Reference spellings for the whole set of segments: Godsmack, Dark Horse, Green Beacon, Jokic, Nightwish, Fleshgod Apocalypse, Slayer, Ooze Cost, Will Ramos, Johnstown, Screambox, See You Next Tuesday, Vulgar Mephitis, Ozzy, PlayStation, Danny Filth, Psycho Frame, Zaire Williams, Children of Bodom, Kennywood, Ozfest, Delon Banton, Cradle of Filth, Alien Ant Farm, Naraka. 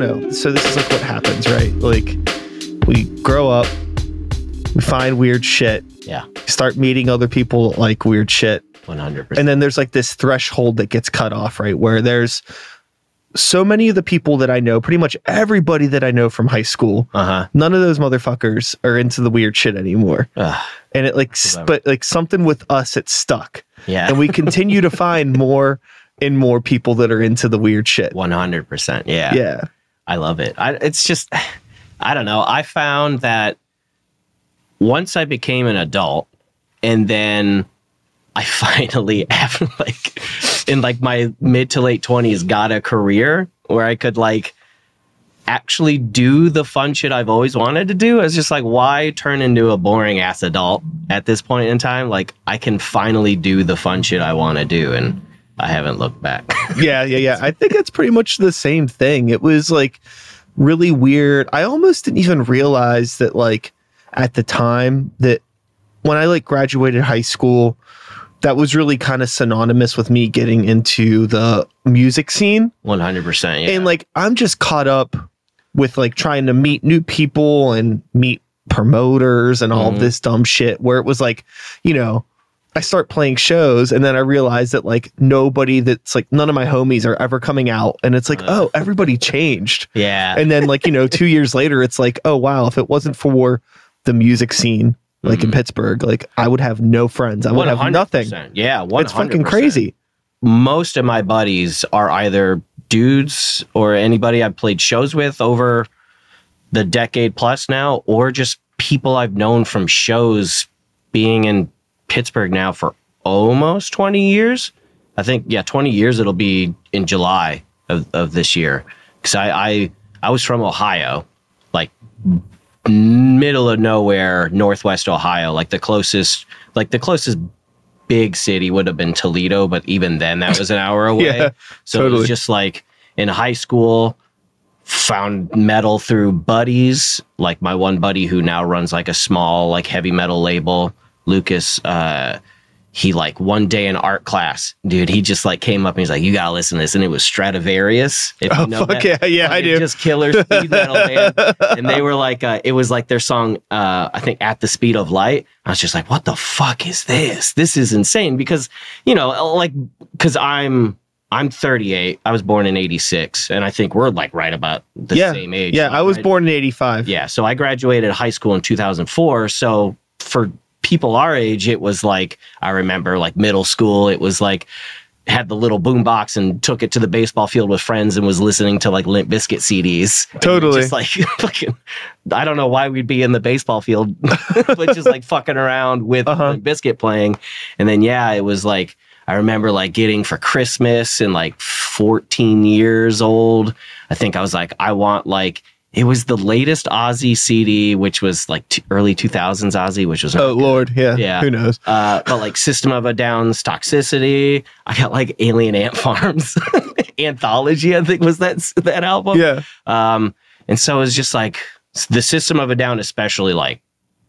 no. So this is like what happens, right? Like we grow up, we find weird shit. Yeah. Start meeting other people like weird shit. 100%. And then there's like this threshold that gets cut off, right? Where there's so many of the people that I know, pretty much everybody that I know from high school, none of those motherfuckers are into the weird shit anymore. And it like, but like something with us, it's stuck. Yeah. And we continue to find more and more people that are into the weird shit. 100%. Yeah. Yeah. I love it. It's just, I don't know. I found that once I became an adult and then I finally, after like in like my mid to late 20s, got a career where I could like actually do the fun shit I've always wanted to do. It's just like, why turn into a boring ass adult at this point in time? Like I can finally do the fun shit I want to do, and I haven't looked back. Yeah. I think it's pretty much the same thing. It was like really weird. I almost didn't even realize that like at the time that when I like graduated high school, that was really kind of synonymous with me getting into the music scene. 100%. Yeah. And like, I'm just caught up with like trying to meet new people and meet promoters and all of this dumb shit where it was like, you know, I start playing shows and then I realize that like nobody that's like none of my homies are ever coming out, and it's like, oh, everybody changed. Yeah. And then like, you know, 2 years later, it's like, oh, wow, if it wasn't for the music scene, like in Pittsburgh, like I would have no friends. I would have nothing. Yeah. 100%. It's fucking crazy. Most of my buddies are either dudes or anybody I've played shows with over the decade plus now, or just people I've known from shows being in Pittsburgh now for almost 20 years. I think, yeah, 20 years. It'll be in July of this year. Cause I was from Ohio, like middle of nowhere, Northwest Ohio, like the closest big city would have been Toledo, but even then that was an hour away. Yeah, so totally. It was just like in high school, found metal through buddies, like my one buddy who now runs like a small, like heavy metal label, Lucas. He like one day in art class, dude, he just like came up and he's like, you gotta listen to this. And it was Stradivarius. I do. Just killer speed metal, man. And they were like, it was like their song, I think At the Speed of Light. I was just like, what the fuck is this? This is insane. Because, you know, like, cause I'm 38. I was born in 86. And I think we're like right about the same age. Yeah. Like, I was born in 85. Yeah. So I graduated high school in 2004. So for people our age, it was like, I remember like middle school, it was like had the little boom box and took it to the baseball field with friends and was listening to like Limp Bizkit CDs. Totally. Just like fucking, I don't know why we'd be in the baseball field, but just like fucking around with Limp Bizkit playing. And then, yeah, it was like, I remember like getting for Christmas and like 14 years old, I think I was like, I want like, it was the latest Ozzy CD, which was like early 2000s Ozzy, which was... Oh, Lord, yeah. Who knows? But like System of a Down's Toxicity. I got like Alien Ant Farm's Anthology, I think was that album. Yeah. And so it was just like the System of a Down especially like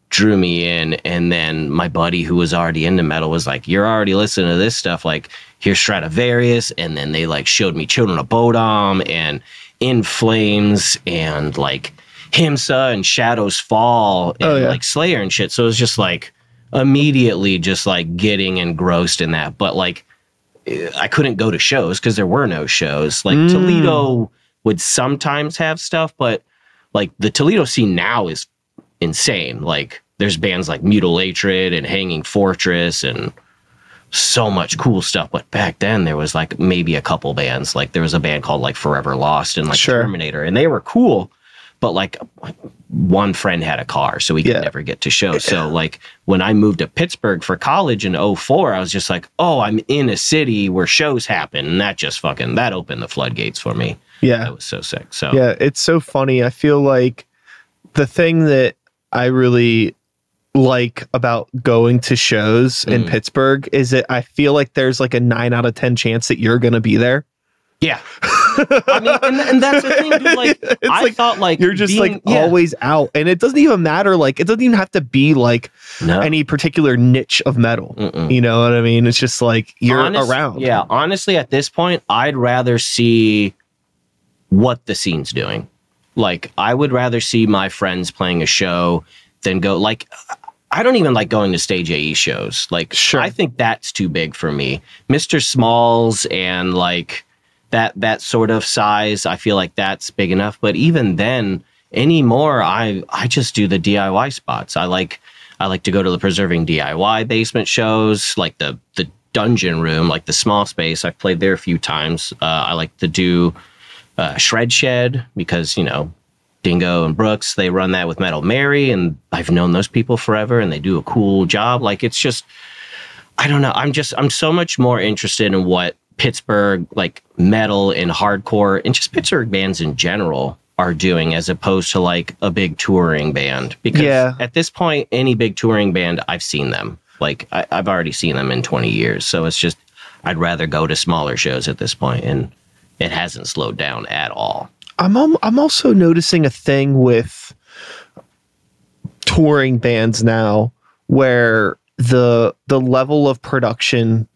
drew me in. And then my buddy who was already into metal was like, you're already listening to this stuff. Like, here's Stradivarius. And then they like showed me Children of Bodom and... In Flames and like Himsa and Shadows Fall and like Slayer and shit. So it was just like immediately just like getting engrossed in that. But like I couldn't go to shows because there were no shows. Like Toledo would sometimes have stuff, but like the Toledo scene now is insane. Like there's bands like Mutilated and Hanging Fortress and so much cool stuff, but back then there was like maybe a couple bands. Like there was a band called like Forever Lost and like Terminator, and they were cool, but like one friend had a car, so we could never get to shows. So like when I moved to Pittsburgh for college in 2004, I was just like, oh, I'm in a city where shows happen, and that just fucking, that opened the floodgates for me. Yeah, that was so sick. So yeah, it's so funny. I feel like the thing that I really like about going to shows in Pittsburgh is that I feel like there's like a 9 out of 10 chance that you're gonna be there. Yeah. I mean, and that's the thing, dude, like it's, I like, thought like you're just being, like always out, and it doesn't even matter, like it doesn't even have to be like any particular niche of metal. You know what I mean? It's just like you're around. Yeah, honestly at this point I'd rather see what the scene's doing. Like, I would rather see my friends playing a show than go, like, I don't even like going to Stage AE shows. Like, sure. I think that's too big for me. Mr. Small's and, like, that sort of size, I feel like that's big enough. But even then, anymore, I just do the DIY spots. I like to go to the Preserving DIY basement shows, like the Dungeon Room, like the small space. I've played there a few times. I like to do Shred Shed because, you know, Dingo and Brooks, they run that with Metal Mary, and I've known those people forever, and they do a cool job. Like, it's just, I don't know. I'm so much more interested in what Pittsburgh, like, metal and hardcore and just Pittsburgh bands in general are doing, as opposed to, like, a big touring band. Because at this point, any big touring band, I've seen them. Like, I've already seen them in 20 years. So it's just, I'd rather go to smaller shows at this point, and it hasn't slowed down at all. I'm also noticing a thing with touring bands now where the level of production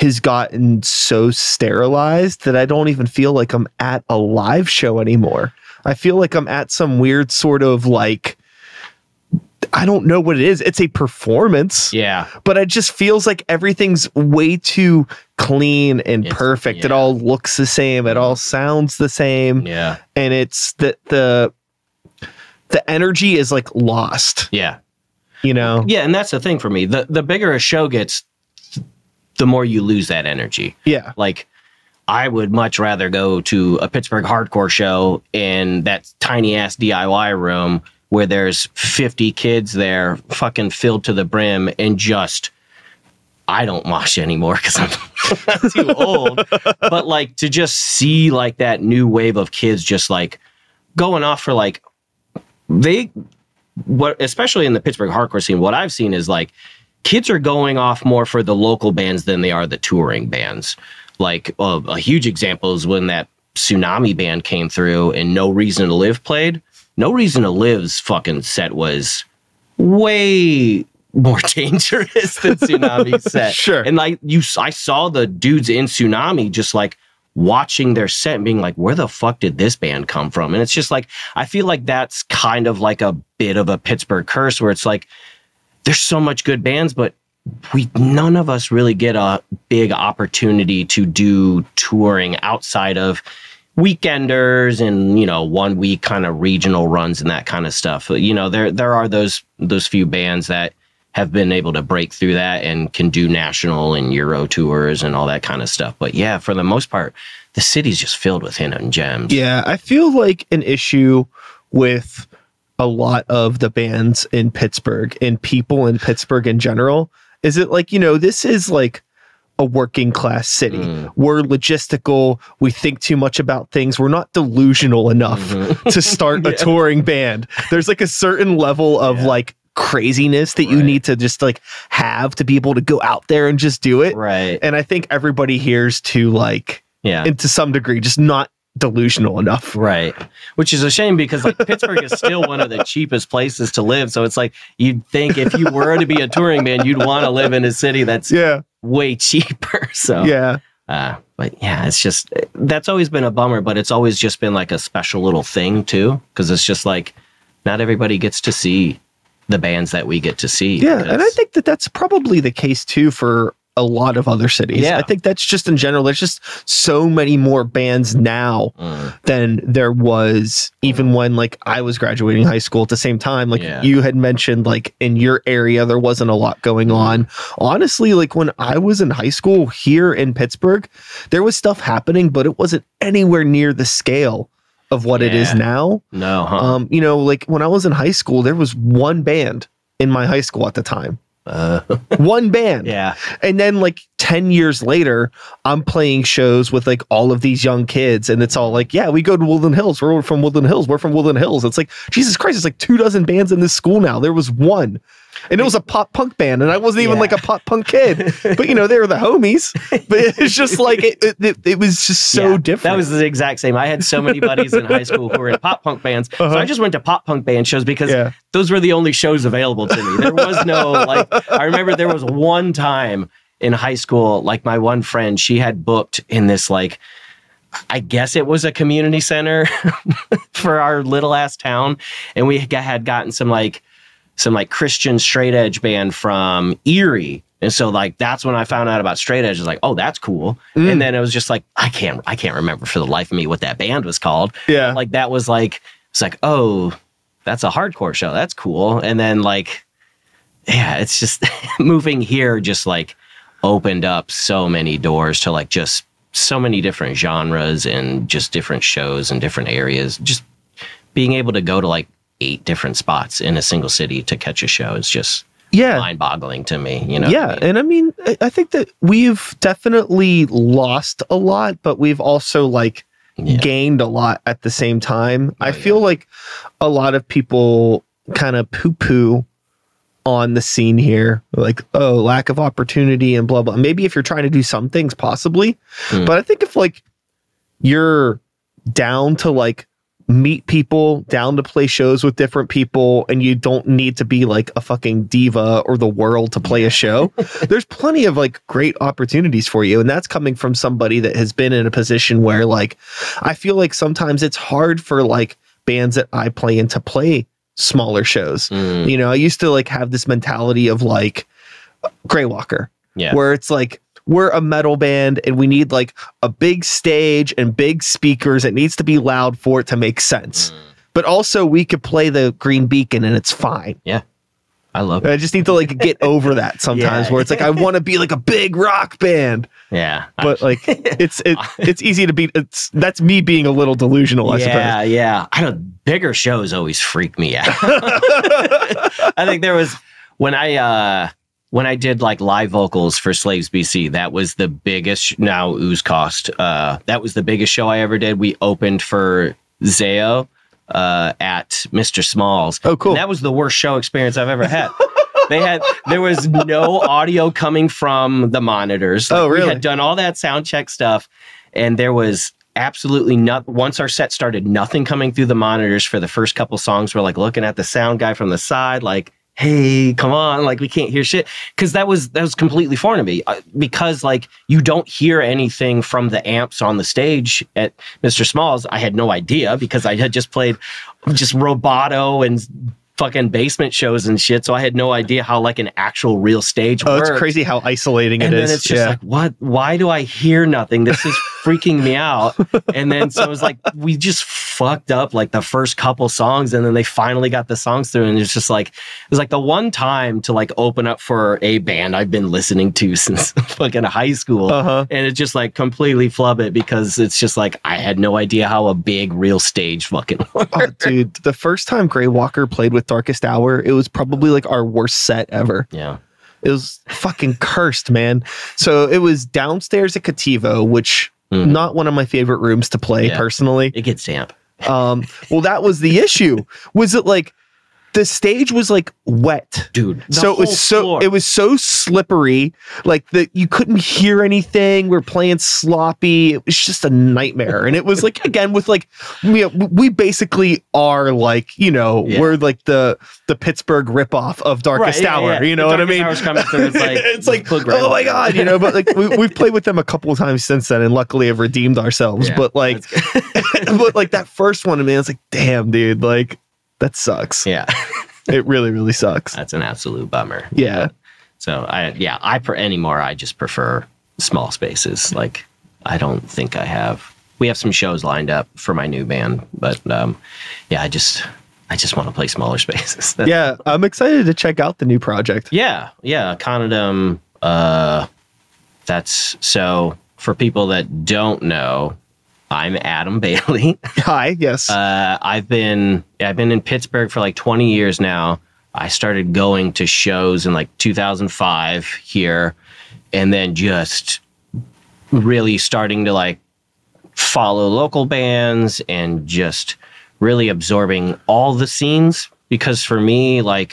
has gotten so sterilized that I don't even feel like I'm at a live show anymore. I feel like I'm at some weird sort of, like, I don't know what it is. It's a performance. Yeah. But it just feels like everything's way too clean and perfect. Yeah. It all looks the same. It all sounds the same. Yeah. And it's the energy is, like, lost. Yeah. You know? Yeah. And that's the thing for me. The bigger a show gets, the more you lose that energy. Yeah. Like, I would much rather go to a Pittsburgh hardcore show in that tiny ass DIY room where there's 50 kids there fucking filled to the brim, and just, I don't mosh anymore because I'm too old. But, like, to just see, like, that new wave of kids just, like, going off for, like, especially in the Pittsburgh hardcore scene, what I've seen is, like, kids are going off more for the local bands than they are the touring bands. Like, a huge example is when that Toonami band came through and No Reason to Live played. No Reason to Live's fucking set was way more dangerous than Toonami's set. Sure. And, like, I saw the dudes in Toonami just, like, watching their set and being like, where the fuck did this band come from? And it's just, like, I feel like that's kind of, like, a bit of a Pittsburgh curse where it's like, there's so much good bands, but none of us really get a big opportunity to do touring outside of weekenders and, you know, 1 week kind of regional runs and that kind of stuff. You know, there are those few bands that have been able to break through that and can do national and Euro tours and all that kind of stuff. But yeah, for the most part, the city's just filled with hidden gems. Yeah, I feel like an issue with a lot of the bands in Pittsburgh and people in Pittsburgh in general is it, like, you know, this is, like, a working class city. We're logistical. We think too much about things. We're not delusional enough to start a touring band. There's, like, a certain level of like craziness that you need to just, like, have to be able to go out there and just do it. Right. And I think everybody here's to, like, and to some degree, just not delusional enough. Right. Which is a shame because, like, Pittsburgh is still one of the cheapest places to live. So it's like, you'd think if you were to be a touring band, you'd want to live in a city that's way cheaper. So, but yeah, it's just, that's always been a bummer, but it's always just been, like, a special little thing too. 'Cause it's just, like, not everybody gets to see the bands that we get to see. Yeah. Because, and I think that's probably the case too for a lot of other cities. Yeah. I think that's just in general. There's just so many more bands now than there was even when, like, I was graduating high school at the same time. Like you had mentioned, like, in your area, there wasn't a lot going on. Honestly, like, when I was in high school here in Pittsburgh, there was stuff happening, but it wasn't anywhere near the scale of what it is now. No. Huh? You know, like, when I was in high school, there was one band in my high school at the time. One band. Yeah. And then, like, 10 years later, I'm playing shows with, like, all of these young kids, and it's all like, yeah, we go to Woodland Hills. We're from Woodland Hills. We're from Woodland Hills. It's like, Jesus Christ, it's like 2 dozen bands in this school now. There was one. And it was a pop punk band, and I wasn't even like a pop punk kid. But, you know, they were the homies. But it's just like it was just so different. That was the exact same. I had so many buddies in high school who were in pop punk bands. So I just went to pop punk band shows because those were the only shows available to me. There was no, like, I remember there was one time in high school, like, my one friend, she had booked in this, like, I guess it was a community center for our little ass town. And we had gotten some Christian straight edge band from Erie. And so that's when I found out about straight edge. I was like, oh, that's cool. Mm. And then it was just like, I can't remember for the life of me what that band was called. Yeah. Oh, that's a hardcore show. That's cool. And then it's just moving here just opened up so many doors to just so many different genres and just different shows and different areas. Just being able to go to 8 different spots in a single city to catch a show is just mind-boggling to me. You know? Yeah, and I think that we've definitely lost a lot, but we've also gained a lot at the same time. I feel like a lot of people kind of poo-poo on the scene here, lack of opportunity and blah blah. Maybe if you're trying to do some things, possibly, but I think if you're down to meet people, down to play shows with different people, and you don't need to be a fucking diva or the world to play a show, there's plenty of great opportunities for you. And that's coming from somebody that has been in a position where I feel like sometimes it's hard for bands that I play in to play smaller shows. You know, I used to have this mentality of Greywalker, where it's we're a metal band and we need a big stage and big speakers. It needs to be loud for it to make sense. But also we could play the Green Beacon and it's fine. Yeah. I love it. I just need to get over that sometimes where it's I want to be a big rock band. Yeah. But it's easy to be. That's me being a little delusional, I suppose. Yeah, yeah. I don't. Bigger shows always freak me out. I think there was when I did live vocals for Slaves BC, that was the biggest. Now Ooze Cost. That was the biggest show I ever did. We opened for Zayo at Mr. Small's. Oh, cool. And that was the worst show experience I've ever had. There was no audio coming from the monitors. Oh, really? We had done all that sound check stuff, and there was absolutely nothing. Once our set started, nothing coming through the monitors for the first couple songs. We're looking at the sound guy from the side, hey, come on, we can't hear shit. Because that was completely foreign to me. Because you don't hear anything from the amps on the stage at Mr. Small's. I had no idea because I had just played Roboto and fucking basement shows and shit. So I had no idea how an actual real stage works. It's crazy how isolating it is. And then it's just what? Why do I hear nothing? This is freaking me out. And then so it was we just fucked up the first couple songs, and then they finally got the songs through, and it's just it was the one time to open up for a band I've been listening to since fucking high school. Uh-huh. And it just completely flub it because it's just I had no idea how a big real stage fucking worked. Oh, dude, the first time Greywalker played with Darkest Hour, it was probably our worst set ever. Yeah, it was fucking cursed, man. So it was downstairs at Cativo, which not one of my favorite rooms to play personally. It gets damp. Well, that was the issue. Was it the stage was wet, dude? So it was so slippery, that you couldn't hear anything. We're playing sloppy. It was just a nightmare. And it was again with we basically are we're the Pittsburgh ripoff of Darkest Hour. Yeah. You know what I mean? Coming through, it's oh my god, you know. But we've played with them a couple of times since then, and luckily have redeemed ourselves. Yeah, but that first one, I mean, it's damn, dude, that sucks. Yeah. It really, really sucks. That's an absolute bummer. Yeah. So I just prefer small spaces. I don't think we have some shows lined up for my new band, but I just want to play smaller spaces. Yeah. I'm excited to check out the new project. Yeah. Yeah. Aconitum. So for people that don't know, I'm Adam Bailey. Hi, yes. I've been in Pittsburgh for 20 years now. I started going to shows in 2005 here, and then just really starting to follow local bands and just really absorbing all the scenes, because for me I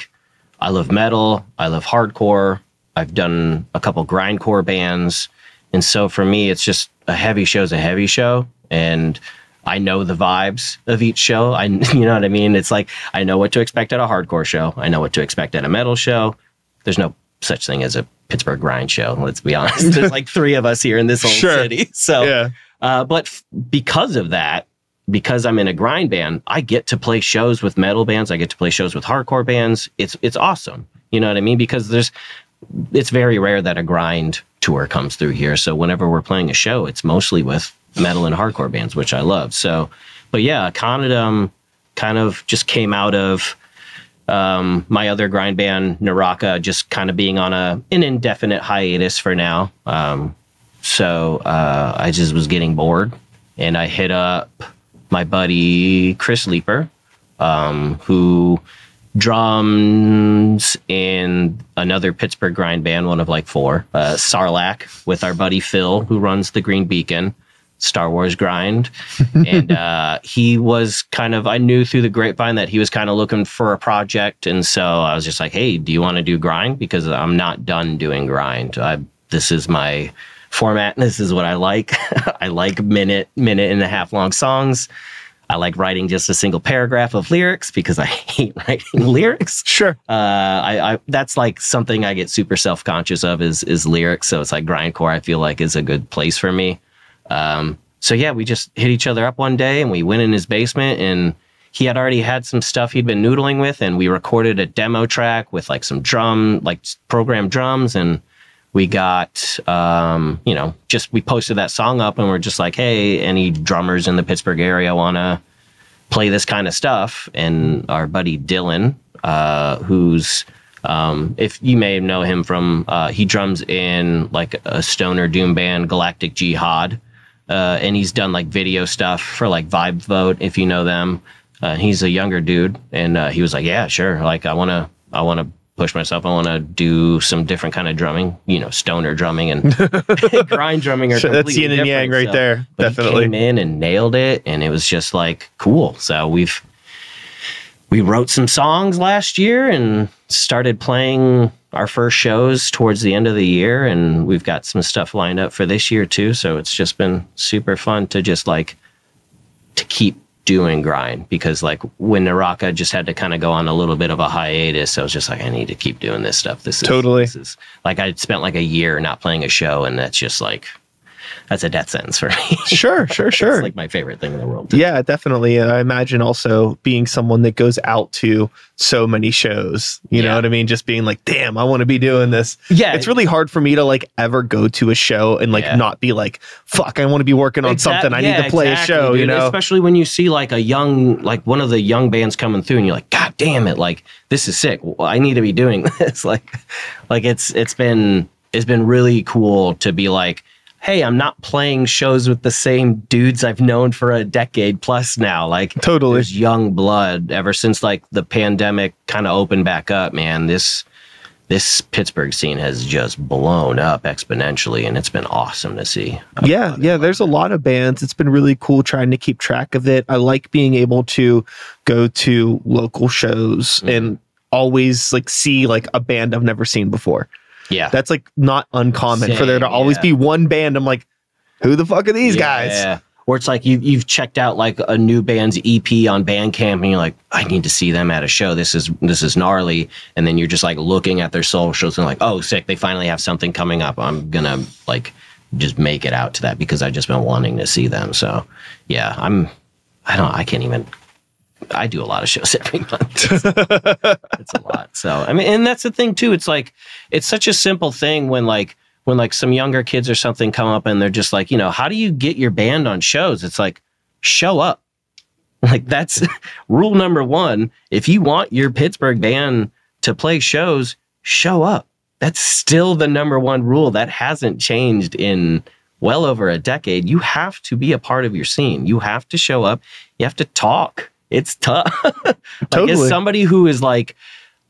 love metal, I love hardcore. I've done a couple grindcore bands, and so for me it's just a heavy show's a heavy show. And I know the vibes of each show. You know what I mean? It's I know what to expect at a hardcore show. I know what to expect at a metal show. There's no such thing as a Pittsburgh grind show. Let's be honest. There's 3 of us here in this whole city. So, But because of that, because I'm in a grind band, I get to play shows with metal bands. I get to play shows with hardcore bands. It's awesome. You know what I mean? Because it's very rare that a grind tour comes through here. So whenever we're playing a show, it's mostly with metal and hardcore bands, which I love. So, but yeah, Aconitum kind of just came out of my other grind band, Naraka, just kind of being on an indefinite hiatus for now. So I just was getting bored, and I hit up my buddy Chris Leeper, who drums in another Pittsburgh grind band, one of like four, Sarlacc, with our buddy Phil, who runs the Green Beacon Star Wars grind. And he was kind of, I knew through the grapevine that he was kind of looking for a project. And so I was just like, hey, do you want to do grind? Because I'm not done doing grind. This is my format, and this is what I like. I like minute and a half long songs. I like writing just a single paragraph of lyrics because I hate writing lyrics. Sure. I that's like something I get super self-conscious of is lyrics. So it's like grindcore, I feel like, is a good place for me. So yeah, we just hit each other up one day, and we went in his basement, and he had already had some stuff he'd been noodling with, and we recorded a demo track with like some drum, like programmed drums, and we got, we posted that song up, and we're just like, hey, any drummers in the Pittsburgh area want to play this kind of stuff? And our buddy Dylan, who's, if you may know him from, he drums in like a stoner doom band, Galactic Jihad. And he's done like video stuff for like Vibe Vote, if you know them. He's a younger dude, and he was like, yeah, sure. Like I want to push myself. I want to do some different kind of drumming, stoner drumming and grind drumming are completely different. That's yin and yang right there. Definitely. He came in and nailed it, and it was just like, cool. So we wrote some songs last year and started playing our first shows towards the end of the year, and we've got some stuff lined up for this year too. So it's just been super fun to just like to keep doing grind, because like when Naraka just had to kind of go on a little bit of a hiatus, I was just like, I need to keep doing this stuff. This is like, I spent like a year not playing a show, and that's just like, that's a death sentence for me. Sure. It's like my favorite thing in the world. Yeah, definitely. And I imagine also being someone that goes out to so many shows, you know what I mean? Just being like, damn, I want to be doing this. Yeah. It's really hard for me to like ever go to a show and like not be like, fuck, I want to be working on something. I need to play a show, dude. Especially when you see like a young, like one of the young bands coming through, and you're like, God damn it. Like, this is sick. Well, I need to be doing this. Like it's been really cool to be like, hey, I'm not playing shows with the same dudes I've known for a decade plus now. Like, totally. There's young blood ever since like the pandemic kind of opened back up, man. This Pittsburgh scene has just blown up exponentially, and it's been awesome to see. Yeah, there's a lot of bands. It's been really cool trying to keep track of it. I like being able to go to local shows and always like see like a band I've never seen before. Yeah, that's like not uncommon for there to always be one band. I'm like, who the fuck are these guys? Yeah. Or it's like you've checked out like a new band's EP on Bandcamp, and you're like, I need to see them at a show. This is gnarly. And then you're just like looking at their socials and like, oh, sick! They finally have something coming up. I'm gonna like just make it out to that because I've just been wanting to see them. So yeah, I can't even. I do a lot of shows every month. It's a lot. So, I mean, and that's the thing too. It's like, it's such a simple thing when some younger kids or something come up and they're just like, how do you get your band on shows? It's like, show up. Like that's rule number one. If you want your Pittsburgh band to play shows, show up. That's still the number one rule. That hasn't changed in well over a decade. You have to be a part of your scene. You have to show up. You have to talk. It's tough. As somebody who is like,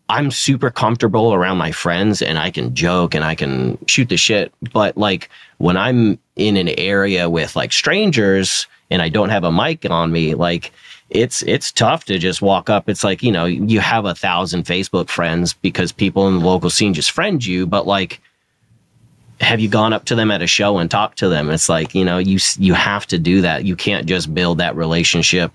I'm super comfortable around my friends, and I can joke and I can shoot the shit. But like when I'm in an area with like strangers and I don't have a mic on me, like it's tough to just walk up. It's like, you have 1,000 Facebook friends because people in the local scene just friend you. But like, have you gone up to them at a show and talked to them? It's like, you have to do that. You can't just build that relationship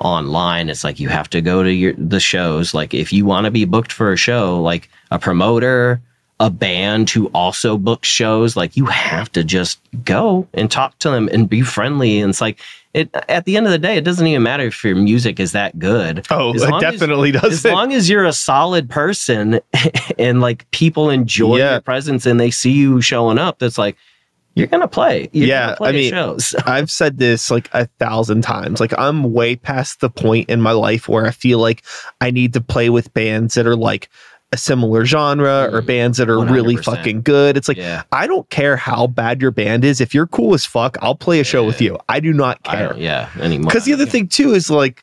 online. It's like you have to go to the shows. Like if you want to be booked for a show, like a promoter, a band who also books shows, like, you have to just go and talk to them and be friendly. And it's like, at the end of the day, it doesn't even matter if your music is that good. Oh, it definitely doesn't. As long as you're a solid person and like people enjoy your presence and they see you showing up, that's like, you're going to play. Shows. I've said this like 1,000 times. Like, I'm way past the point in my life where I feel like I need to play with bands that are like a similar genre or bands that are 100%. Really fucking good. It's like, I don't care how bad your band is. If you're cool as fuck, I'll play a show with you. I do not care. Anymore. Because the other thing too is like,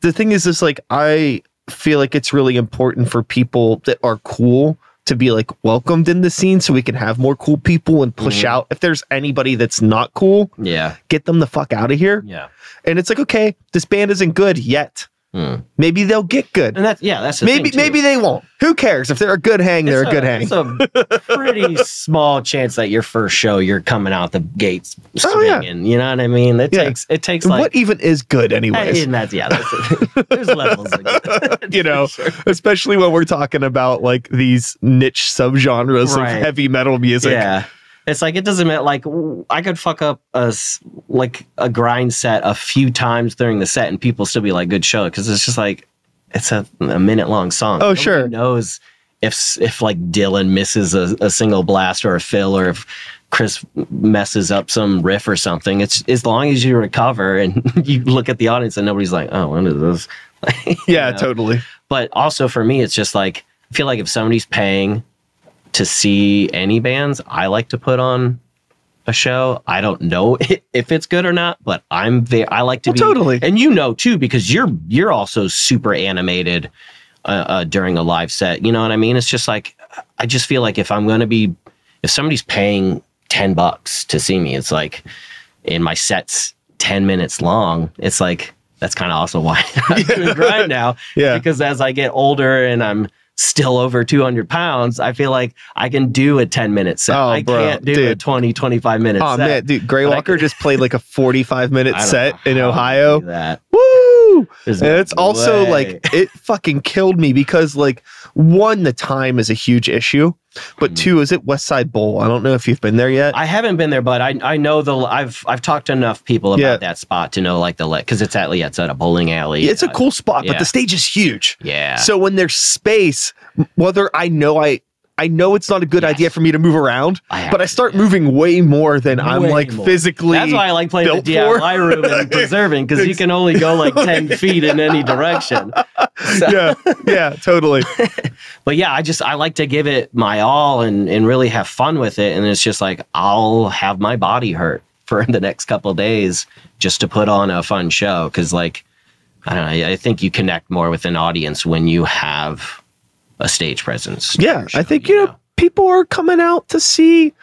the thing is this, like, I feel like it's really important for people that are cool to be like welcomed in the scene so we can have more cool people and push out. If there's anybody that's not cool, get them the fuck out of here. And it's like, okay, this band isn't good yet. Maybe they'll get good. And that's the thing too. Maybe they won't. Who cares? If they're a good hang, they're a good hang. It's a pretty small chance that your first show, you're coming out the gates swinging. You know what I mean? It takes like, what even is good anyways? That's it. There's levels of good. You know, sure. Especially when we're talking about like these niche subgenres of heavy metal music. Yeah. It's like, it doesn't matter. Like, I could fuck up a grind set a few times during the set and people still be like, good show. Because it's just like, it's a minute long song. Oh, nobody sure knows if like Dylan misses a single blast or a fill, or if Chris messes up some riff or something. It's as long as you recover and you look at the audience and nobody's like, oh, what is this? Totally. But also for me, it's just like, I feel like if somebody's paying to see any bands, I like to put on a show. I don't know if it's good or not, but I'm there. I like to be totally, and you know too, because you're also super animated during a live set. You know what I mean? It's just like, I just feel like if somebody's paying $10 to see me, it's like, in my set's 10 minutes long, it's like, that's kind of also why I'm doing grind now. Because as I get older and I'm still over 200 pounds, I feel like I can do a 10-minute set. Oh, I can't do a 20-25 minute set. Oh man, dude, Greywalker just played like a 45-minute set in Ohio. Woo! And it's also like, it fucking killed me because, like, one, the time is a huge issue, but two, is it West Side Bowl? I don't know if you've been there yet. I haven't been there, but I know I've talked to enough people about that spot to know, like, because it's at a bowling alley. Yeah, it's a cool spot, but the stage is huge. Yeah. So when there's space, whether I know it's not a good idea for me to move around, but I start moving way more than I'm like more physically. That's why I like playing the DIY room and preserving, because you can only go like 10 feet in any direction. So. Yeah, totally. But yeah, I like to give it my all and really have fun with it. And it's just like, I'll have my body hurt for the next couple of days just to put on a fun show. Because, like, I don't know, I think you connect more with an audience when you have a stage presence. Yeah, show, I think, you know, people are coming out to see,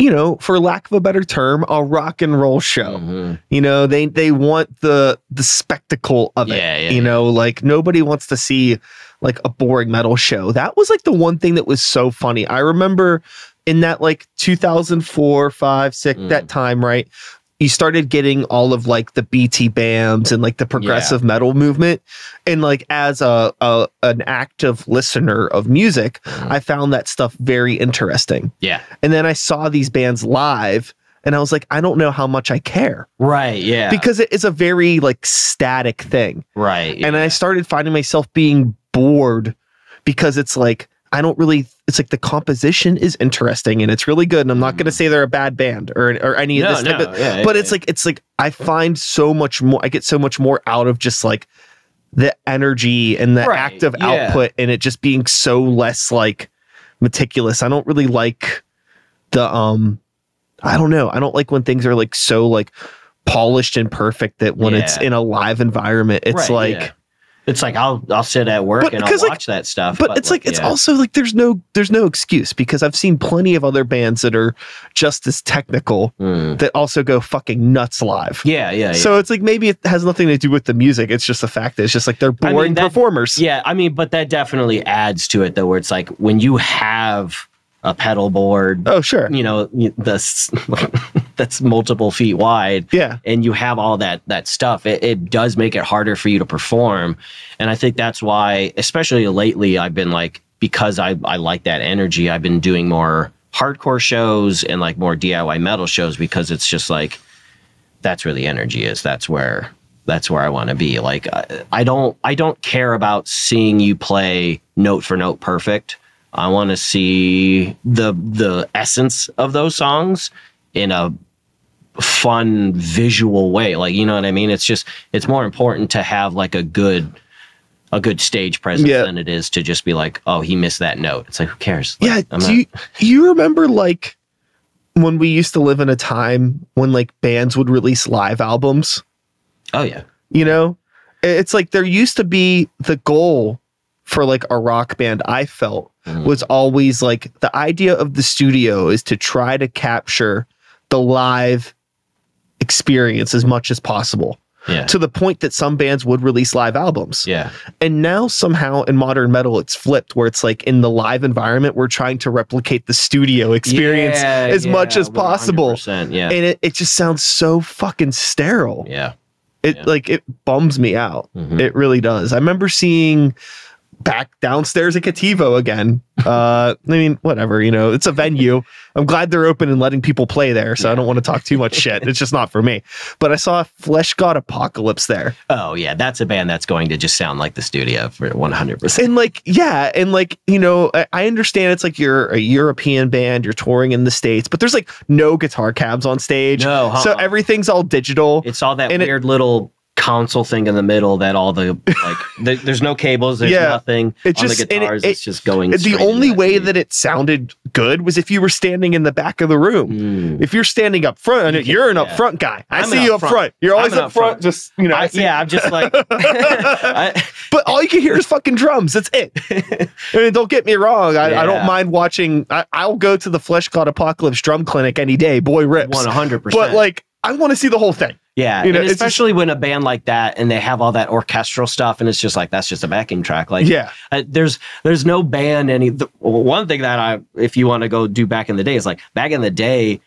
you know, for lack of a better term, a rock and roll show. Mm-hmm. You know, they want the spectacle of it. You know, like, nobody wants to see like a boring metal show. That was like the one thing that was so funny. I remember in that like 2004, 5, 6, that time, right? You started getting all of like the BT BAMs and like the progressive metal movement. And like, as an active listener of music, I found that stuff very interesting. Yeah. And then I saw these bands live and I was like, I don't know how much I care. Right. Yeah. Because it is a very like static thing. Right. Yeah. And I started finding myself being bored because it's like, it's like the composition is interesting and it's really good. And I'm not going to say they're a bad band or any of this type of, but it's like, I find so much more, I get so much more out of just like the energy and the active output and it just being so less like meticulous. I don't really like I don't know. I don't like when things are like so like polished and perfect that when it's in a live environment, it's like... Yeah. It's like, I'll sit at work and I'll watch that stuff. But it's like, it's also like, there's no excuse, because I've seen plenty of other bands that are just as technical that also go fucking nuts live. Yeah. So it's like, maybe it has nothing to do with the music. It's just the fact that it's just like, they're boring performers. Yeah. I mean, but that definitely adds to it though, where it's like, when you have a pedal board. Oh, sure. You know, that's multiple feet wide. Yeah. And you have all that stuff. It does make it harder for you to perform. And I think that's why, especially lately, I've been like, because I like that energy, I've been doing more hardcore shows and like more DIY metal shows, because it's just like, that's where the energy is. That's where I want to be. Like, I don't care about seeing you play note for note perfect. I want to see the essence of those songs in a fun visual way. Like, you know what I mean? It's just, it's more important to have like a good stage presence than it is to just be like, oh, he missed that note. It's like, who cares? Like, do you remember like when we used to live in a time when like bands would release live albums? Oh yeah. You know, it's like there used to be the goal for like a rock band, I felt, was always like the idea of the studio is to try to capture the live experience as much as possible. Yeah. To the point that some bands would release live albums. Yeah. And now somehow in modern metal, it's flipped where it's like in the live environment, we're trying to replicate the studio experience as much as possible. Yeah. And it just sounds so fucking sterile. Yeah. It bums me out. Mm-hmm. It really does. I remember seeing back downstairs at Cativo again. I mean, whatever, you know, it's a venue. I'm glad they're open and letting people play there. So I don't want to talk too much shit. It's just not for me. But I saw Fleshgod Apocalypse there. Oh yeah, that's a band that's going to just sound like the studio for 100%. And like, yeah, and like, you know, I understand it's like you're a European band, you're touring in the States, but there's like no guitar cabs on stage. No, so everything's all digital. It's all that weird little console thing in the middle that all the like there's no cables, there's nothing. It's just on the guitars, it's just going. The only way that it sounded good was if you were standing in the back of the room. If you're standing up front, you're an up front guy. I see you up front. You're always up front. Just, you know, I'm just like but all you can hear is fucking drums. That's it. I mean, don't get me wrong. I don't mind watching. I'll go to the Fleshgod Apocalypse drum clinic any day. Boy rips. 100%. But like, I want to see the whole thing. Yeah, you know, especially when a band like that and they have all that orchestral stuff and it's just like, that's just a backing track. Like, there's no band. One thing that if you want to go do back in the day is like, back in the day,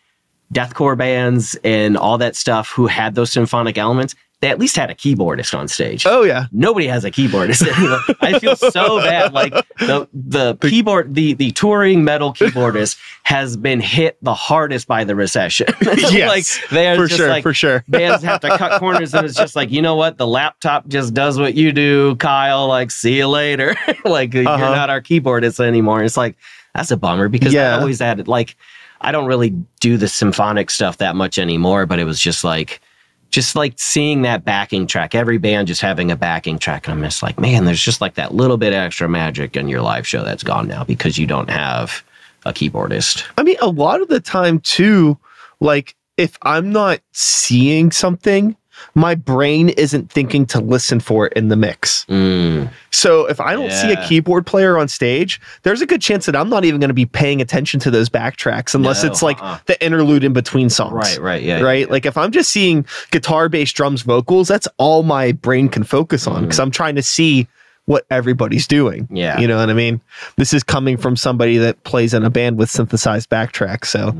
deathcore bands and all that stuff who had those symphonic elements, they at least had a keyboardist on stage. Oh yeah, nobody has a keyboardist. I feel so bad. Like the touring metal keyboardist has been hit the hardest by the recession. Yes, for sure. Bands have to cut corners, and it's just like, you know what, the laptop just does what you do, Kyle. Like, see you later. Like, you're not our keyboardist anymore. It's like, that's a bummer, because I always added, like, I don't really do the symphonic stuff that much anymore, but it was just like. Just like seeing that backing track, every band just having a backing track. And I'm just like, man, there's just like that little bit extra magic in your live show that's gone now because you don't have a keyboardist. I mean, a lot of the time too, like if I'm not seeing something, my brain isn't thinking to listen for it in the mix. So if I don't see a keyboard player on stage, there's a good chance that I'm not even going to be paying attention to those backtracks unless it's like the interlude in between songs. Right. Like if I'm just seeing guitar, bass, drums, vocals, that's all my brain can focus on because I'm trying to see what everybody's doing. Yeah. You know what I mean? This is coming from somebody that plays in a band with synthesized backtracks. So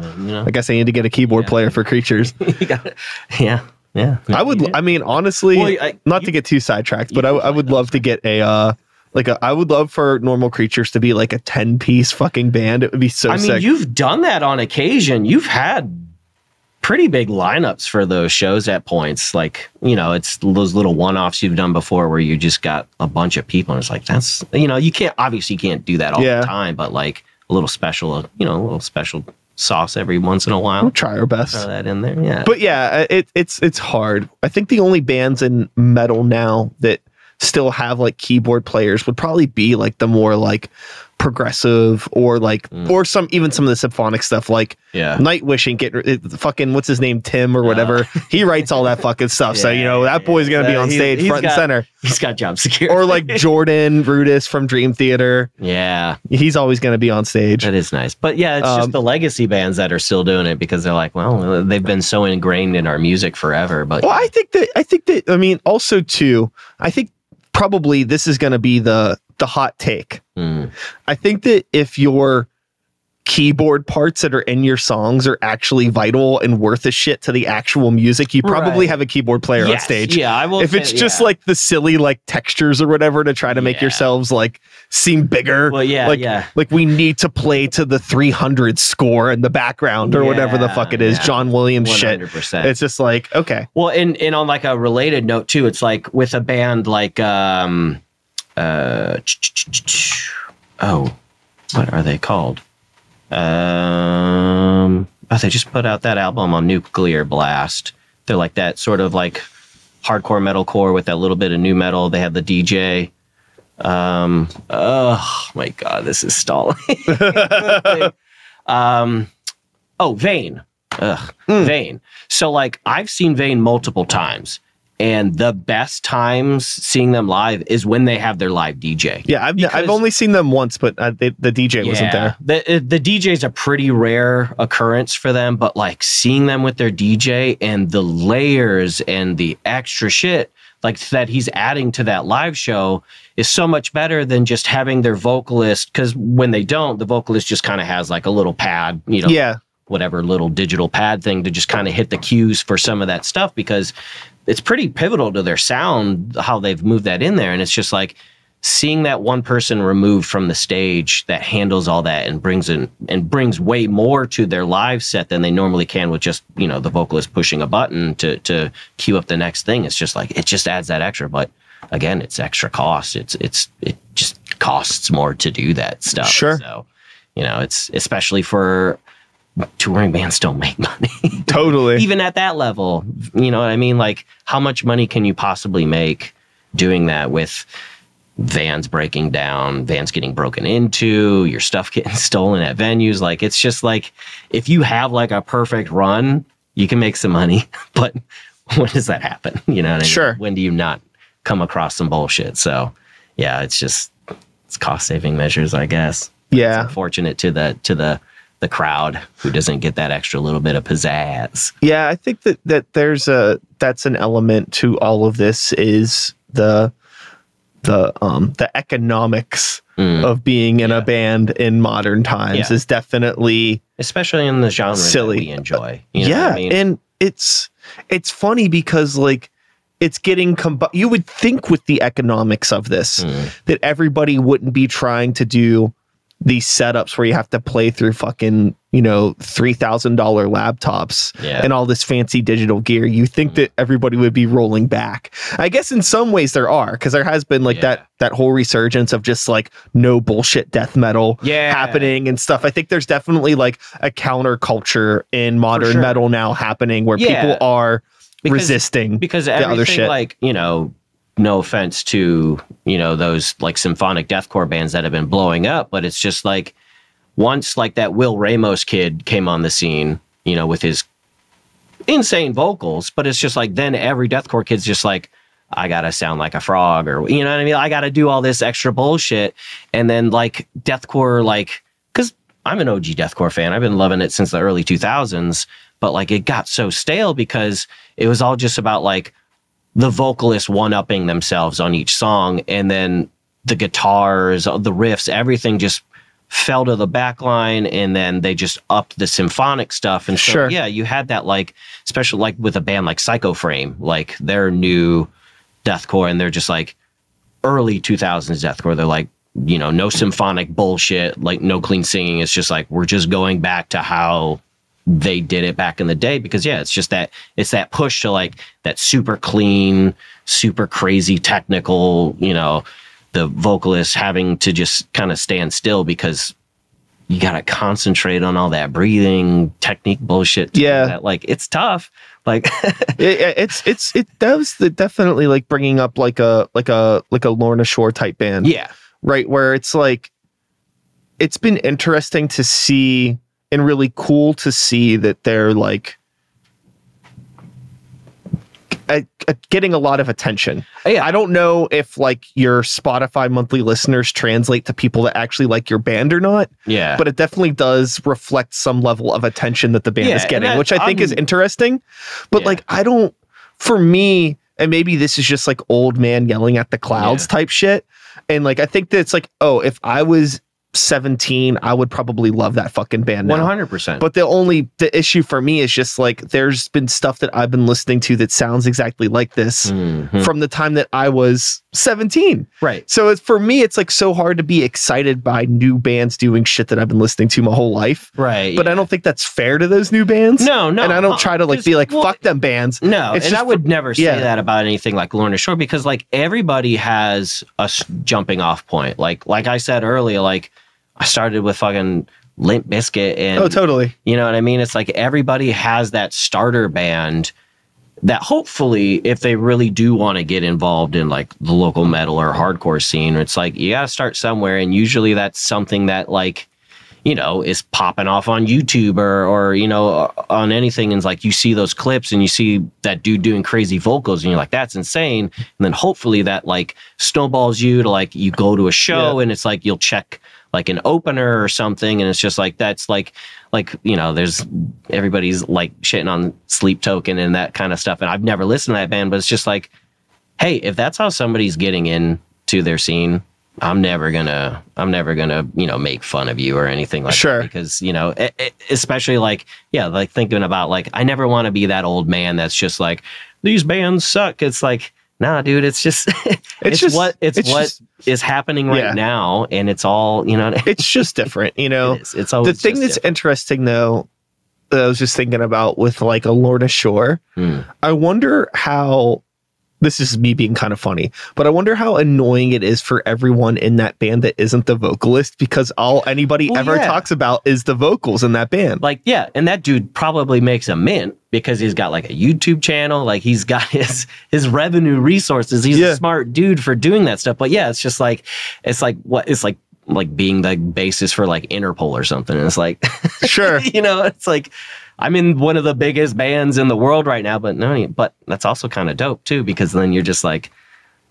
I guess I need to get a keyboard player for Creatures. Yeah, I would. I mean, honestly, to get too sidetracked, but I would love to get I would love for normal Creatures to be like a 10-piece fucking band. It would be so sick. I mean, you've done that on occasion. You've had pretty big lineups for those shows at points. Like, you know, it's those little one-offs you've done before where you just got a bunch of people and it's like, that's, you know, you can't do that all the time, but like a little special sauce every once in a while. We'll try our best. Throw that in there. Yeah. But yeah, it's hard. I think the only bands in metal now that still have like keyboard players would probably be like the more like progressive or like or some of the symphonic stuff, like Nightwish and fucking what's his name, Tim or whatever. He writes all that fucking stuff. So you know that boy's gonna be on stage front and center. He's got job security. Or like Jordan Rudess from Dream Theater. Yeah, he's always gonna be on stage. That is nice. But yeah, it's just the legacy bands that are still doing it because they're like, well, they've been so ingrained in our music forever. But well, I think that I mean, also too, I think probably this is gonna be the hot take. I think that if your keyboard parts that are in your songs are actually vital and worth a shit to the actual music, you probably have a keyboard player on stage. Yeah, I will. If it's just like the silly like textures or whatever to try to make yourselves like seem bigger. Well, like we need to play to the 300 score in the background or whatever the fuck it is, John Williams 100%. Shit. It's just like, okay. Well, and on like a related note too, it's like with a band like what are they called? They just put out that album on Nuclear Blast. They're like that sort of like hardcore metalcore with that little bit of new metal. They have the DJ. Oh my god, this is stalling. Vein. Vein. So like I've seen Vein multiple times. And the best times seeing them live is when they have their live DJ. Yeah, I've only seen them once, but the DJ wasn't there. The DJ is a pretty rare occurrence for them, but like seeing them with their DJ and the layers and the extra shit like that he's adding to that live show is so much better than just having their vocalist, because when they don't, the vocalist just kind of has like a little pad, you know, whatever little digital pad thing to just kind of hit the cues for some of that stuff, because it's pretty pivotal to their sound, how they've moved that in there. And it's just like seeing that one person removed from the stage that handles all that and brings in and brings way more to their live set than they normally can with just, you know, the vocalist pushing a button to cue up the next thing. It's just like, it just adds that extra, but again, it's extra cost. It just costs more to do that stuff. Sure. So, you know, it's especially for touring bands don't make money. Totally. Even at that level, you know what I mean? Like, how much money can you possibly make doing that with vans breaking down, vans getting broken into, your stuff getting stolen at venues? Like, it's just like, if you have like a perfect run, you can make some money. But when does that happen? You know what I mean? Sure. When do you not come across some bullshit? So, yeah, it's just, it's cost-saving measures, I guess. But it's unfortunate to the crowd who doesn't get that extra little bit of pizzazz. Yeah, I think that there's that's an element to all of this is the economics of being in a band in modern times is definitely, especially in the genre silly that we enjoy. You know what I mean? And it's funny because like it's getting you would think with the economics of this that everybody wouldn't be trying to do these setups where you have to play through fucking, you know, $3,000 laptops and all this fancy digital gear. You think that everybody would be rolling back. I guess in some ways there are, because there has been like that whole resurgence of just like no bullshit death metal happening and stuff. I think there's definitely like a counterculture in modern metal now happening where people are resisting the other shit. Like, you know, no offense to, you know, those like symphonic deathcore bands that have been blowing up, but it's just like once like that Will Ramos kid came on the scene, you know, with his insane vocals, but it's just like then every deathcore kid's just like, I gotta sound like a frog, or you know what I mean? I gotta do all this extra bullshit. And then like deathcore, like, because I'm an OG deathcore fan, I've been loving it since the early 2000s, but like it got so stale because it was all just about like the vocalists one-upping themselves on each song, and then the guitars, the riffs, everything just fell to the back line, and then they just upped the symphonic stuff. And so, you had that, like, especially, like, with a band like Psycho Frame, like, their new deathcore, and they're just, like, early 2000s deathcore. They're, like, you know, no symphonic bullshit, like, no clean singing. It's just, like, we're just going back to how they did it back in the day, because it's just that it's that push to like that super clean, super crazy technical, you know, the vocalist having to just kind of stand still because you got to concentrate on all that breathing technique bullshit. That, like, it's tough. Like it definitely like bringing up like a Lorna Shore type band. Yeah. Right. Where it's like, it's been interesting to see, and really cool to see that they're like getting a lot of attention. Yeah. I don't know if like your Spotify monthly listeners translate to people that actually like your band or not. Yeah. But it definitely does reflect some level of attention that the band is getting, which I think is interesting. But like, for me, and maybe this is just like old man yelling at the clouds type shit. And like, I think that it's like, oh, if I was 17, I would probably love that fucking band now. 100%. But the issue for me is just like, there's been stuff that I've been listening to that sounds exactly like this from the time that I was 17. Right. So it's, for me, it's like so hard to be excited by new bands doing shit that I've been listening to my whole life. Right. But yeah. I don't think that's fair to those new bands. No. And I don't try to like be like, fuck them bands. No. It's and I would never say that about anything like Lorna Shore, because like everybody has a jumping off point. Like I said earlier, like I started with fucking Limp Bizkit and you know what I mean? It's like everybody has that starter band that hopefully if they really do want to get involved in like the local metal or hardcore scene, it's like you got to start somewhere. And usually that's something that like, you know, is popping off on YouTube or, you know, on anything. And it's like, you see those clips and you see that dude doing crazy vocals and you're like, that's insane. And then hopefully that like snowballs you to like, you go to a show and it's like, you'll check like an opener or something. And it's just like, that's like, you know, there's everybody's like shitting on Sleep Token and that kind of stuff. And I've never listened to that band, but it's just like, hey, if that's how somebody's getting into their scene, I'm never gonna, you know, make fun of you or anything like that, because, you know, especially like, like thinking about like, I never want to be that old man that's just like, these bands suck. It's like, nah, dude, it's just, it's what is happening right now. And it's all, you know, it's just different, you know, it's always the thing that's different. Interesting though, that I was just thinking about with like a Lorna Shore. I wonder how, this is me being kind of funny, but I wonder how annoying it is for everyone in that band that isn't the vocalist, because all anybody ever talks about is the vocals in that band. Like, yeah, and that dude probably makes a mint because he's got like a YouTube channel, like he's got his revenue resources. He's a smart dude for doing that stuff. But yeah, it's just like, it's like what, it's like being the basis for like Interpol or something. And it's like, you know, it's like, I'm in one of the biggest bands in the world right now, but no, but that's also kind of dope too, because then you're just like,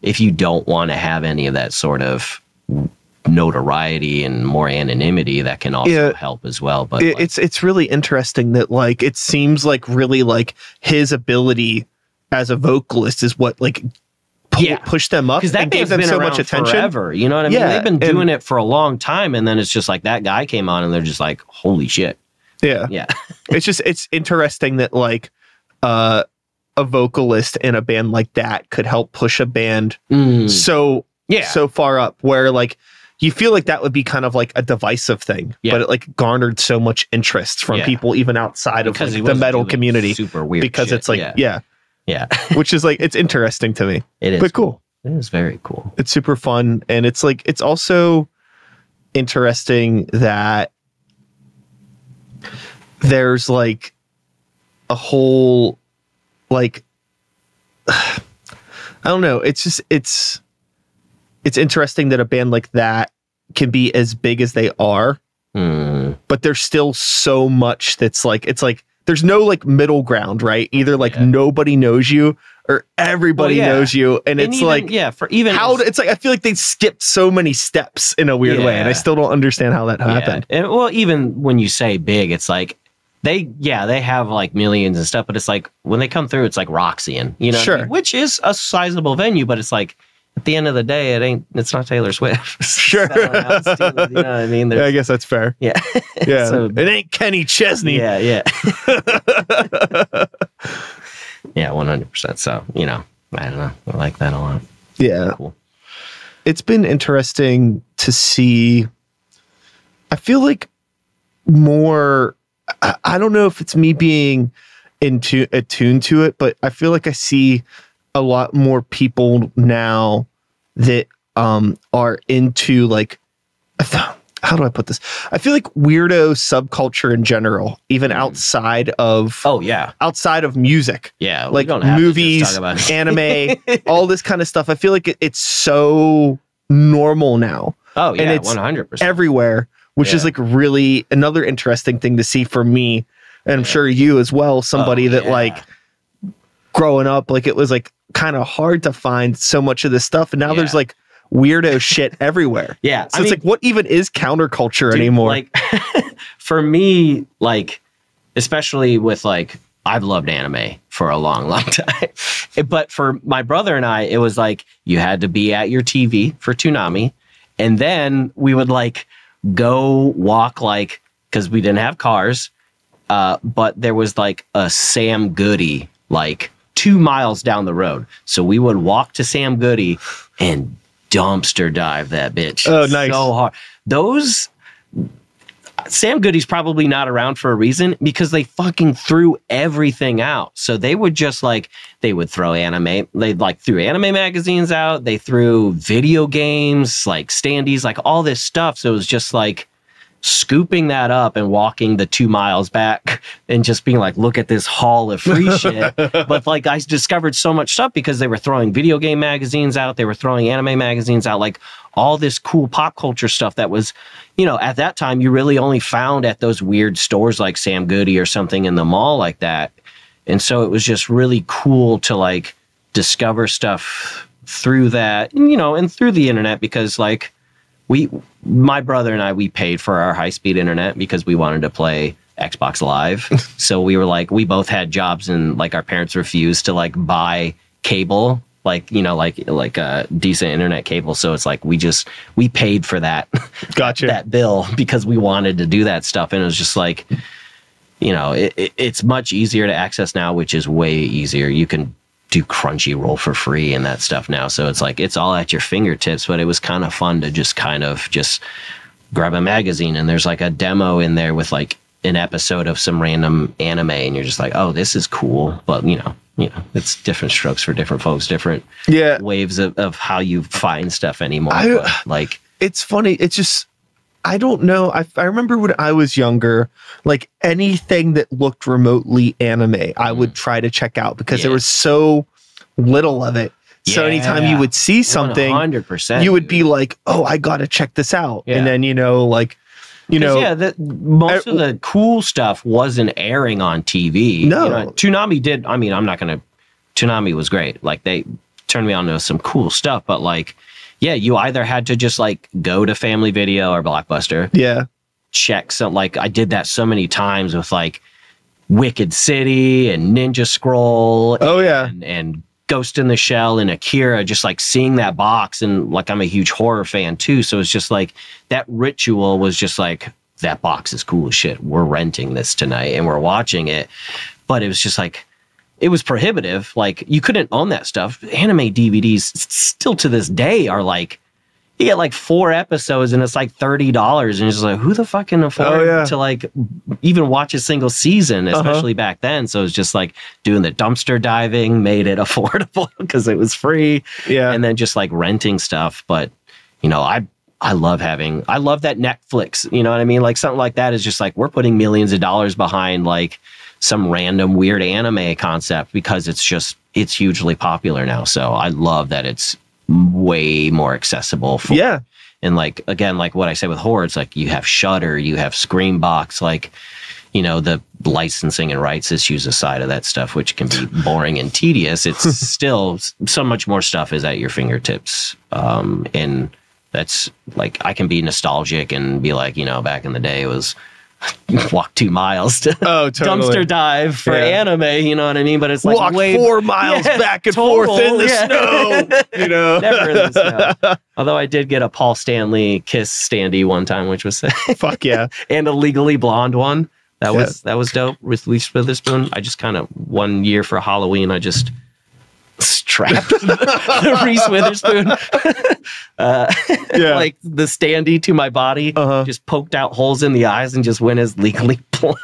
if you don't want to have any of that sort of notoriety and more anonymity, that can also help as well. But it's really interesting that like, it seems like really like his ability as a vocalist is what like pushed them up, because that gave them so much attention forever, you know what I mean? They've been doing it for a long time, and then it's just like that guy came on and they're just like, holy shit. Yeah. It's just, it's interesting that like a vocalist in a band like that could help push a band so far up, where like you feel like that would be kind of like a divisive thing, but it like garnered so much interest from people even outside of like the metal community. Super weird, because it's like which is like, it's interesting to me. It is, but cool. It is very cool. It's super fun, and it's like, it's also interesting that there's like a whole like, I don't know, it's just it's interesting that a band like that can be as big as they are, but there's still so much that's like, it's like there's no like middle ground, right? Either like nobody knows you or everybody knows you, and it's even, like for even how it's like, I feel like they skipped so many steps in a weird way, and I still don't understand how that happened. And well, even when you say big, it's like they have like millions and stuff, but it's like when they come through, it's like Roxanne, you know, what I mean? Which is a sizable venue, but it's like, at the end of the day, it's not Taylor Swift. You know what I mean? I guess that's fair. Yeah. So, it ain't Kenny Chesney. Yeah. 100%. So, you know, I don't know. I like that a lot. Yeah. Cool. It's been interesting to see. I feel like more, I don't know if it's me being attuned to it, but I feel like I see a lot more people now that are into like, how do I put this? I feel like weirdo subculture in general, even outside of outside of music, like movies, anime, all this kind of stuff. I feel like it's so normal now. Oh yeah, and it's 100% everywhere, which is like really another interesting thing to see for me, and I'm sure you as well. Somebody that like growing up, like it was like kind of hard to find so much of this stuff, and now there's like weirdo shit everywhere. So I mean, like, what even is counterculture anymore? Like, for me, like, especially with like, I've loved anime for a long time, but for my brother and I, it was like you had to be at your TV for Toonami, and then we would like go walk like, because we didn't have cars, but there was like a Sam Goody like 2 miles down the road. So we would walk to Sam Goody and dumpster dive that bitch. Oh, nice. So hard. Those... Sam Goody's probably not around for a reason because they fucking threw everything out. So they would just like, they would throw anime. They like threw anime magazines out. They threw video games, like standees, like all this stuff. So it was just like scooping that up and walking the 2 miles back and just being like, look at this haul of free shit. But like I discovered so much stuff because they were throwing video game magazines out. They were throwing anime magazines out, like all this cool pop culture stuff that was, you know, at that time, you really only found at those weird stores like Sam Goody or something in the mall like that. And so it was just really cool to like discover stuff through that, you know, and through the internet, because like my brother and I, we paid for our high-speed internet because we wanted to play Xbox Live. So we were like, we both had jobs and like our parents refused to like buy cable, like, you know, like a decent internet cable. So it's like, we paid for that. Gotcha. That bill because we wanted to do that stuff. And it was just like, you know, it's much easier to access now, which is way easier. You can do Crunchyroll for free and that stuff now. So it's like, it's all at your fingertips, but it was kind of fun to just kind of just grab a magazine. And there's like a demo in there with like an episode of some random anime. And you're just like, oh, this is cool. But you know, it's different strokes for different folks, different waves of how you find stuff anymore. But it's funny. It's just, I don't know. I remember when I was younger, like anything that looked remotely anime, I would try to check out because there was so little of it. So anytime you would see something, 100%, you would be like, oh, I got to check this out. Yeah. And then, you know, like, you know, most of the cool stuff wasn't airing on TV. No, you know, Toonami did. I mean, I'm not gonna. Toonami was great. Like they turned me on to some cool stuff. But like, yeah, you either had to just like go to Family Video or Blockbuster. Yeah, check some. Like I did that so many times with like Wicked City and Ninja Scroll. Oh yeah, and Ghost in the Shell and Akira, just like seeing that box. And like, I'm a huge horror fan too. So it's just like that ritual was just like, that box is cool as shit. We're renting this tonight and we're watching it. But it was just like, it was prohibitive. Like you couldn't own that stuff. Anime DVDs still to this day are like, you get like 4 episodes and it's like $30. And it's just like, who the fuck can afford to like even watch a single season, especially back then. So it's just like doing the dumpster diving made it affordable because it was free. Yeah. And then just like renting stuff. But, you know, I love that Netflix, you know what I mean? Like something like that is just like, we're putting millions of dollars behind like some random weird anime concept because it's hugely popular now. So I love that it's way more accessible for and like again, like what I say with horror, it's like you have Shudder, you have Screambox, like, you know, the licensing and rights issues aside of that stuff, which can be boring and tedious, it's still so much more stuff is at your fingertips, and that's like I can be nostalgic and be like, you know, back in the day it was walk 2 miles to dumpster dive for anime, you know what I mean? But it's like walk 4 miles back and forth in the snow, you know. Never in the snow. Although I did get a Paul Stanley Kiss standee one time, which was sick. Fuck yeah. And a Legally Blonde one. That was dope with Reese Witherspoon. I just kind of, one year for Halloween, I just strapped the Reese Witherspoon like the standee to my body, just poked out holes in the eyes and just went as Legally Blonde.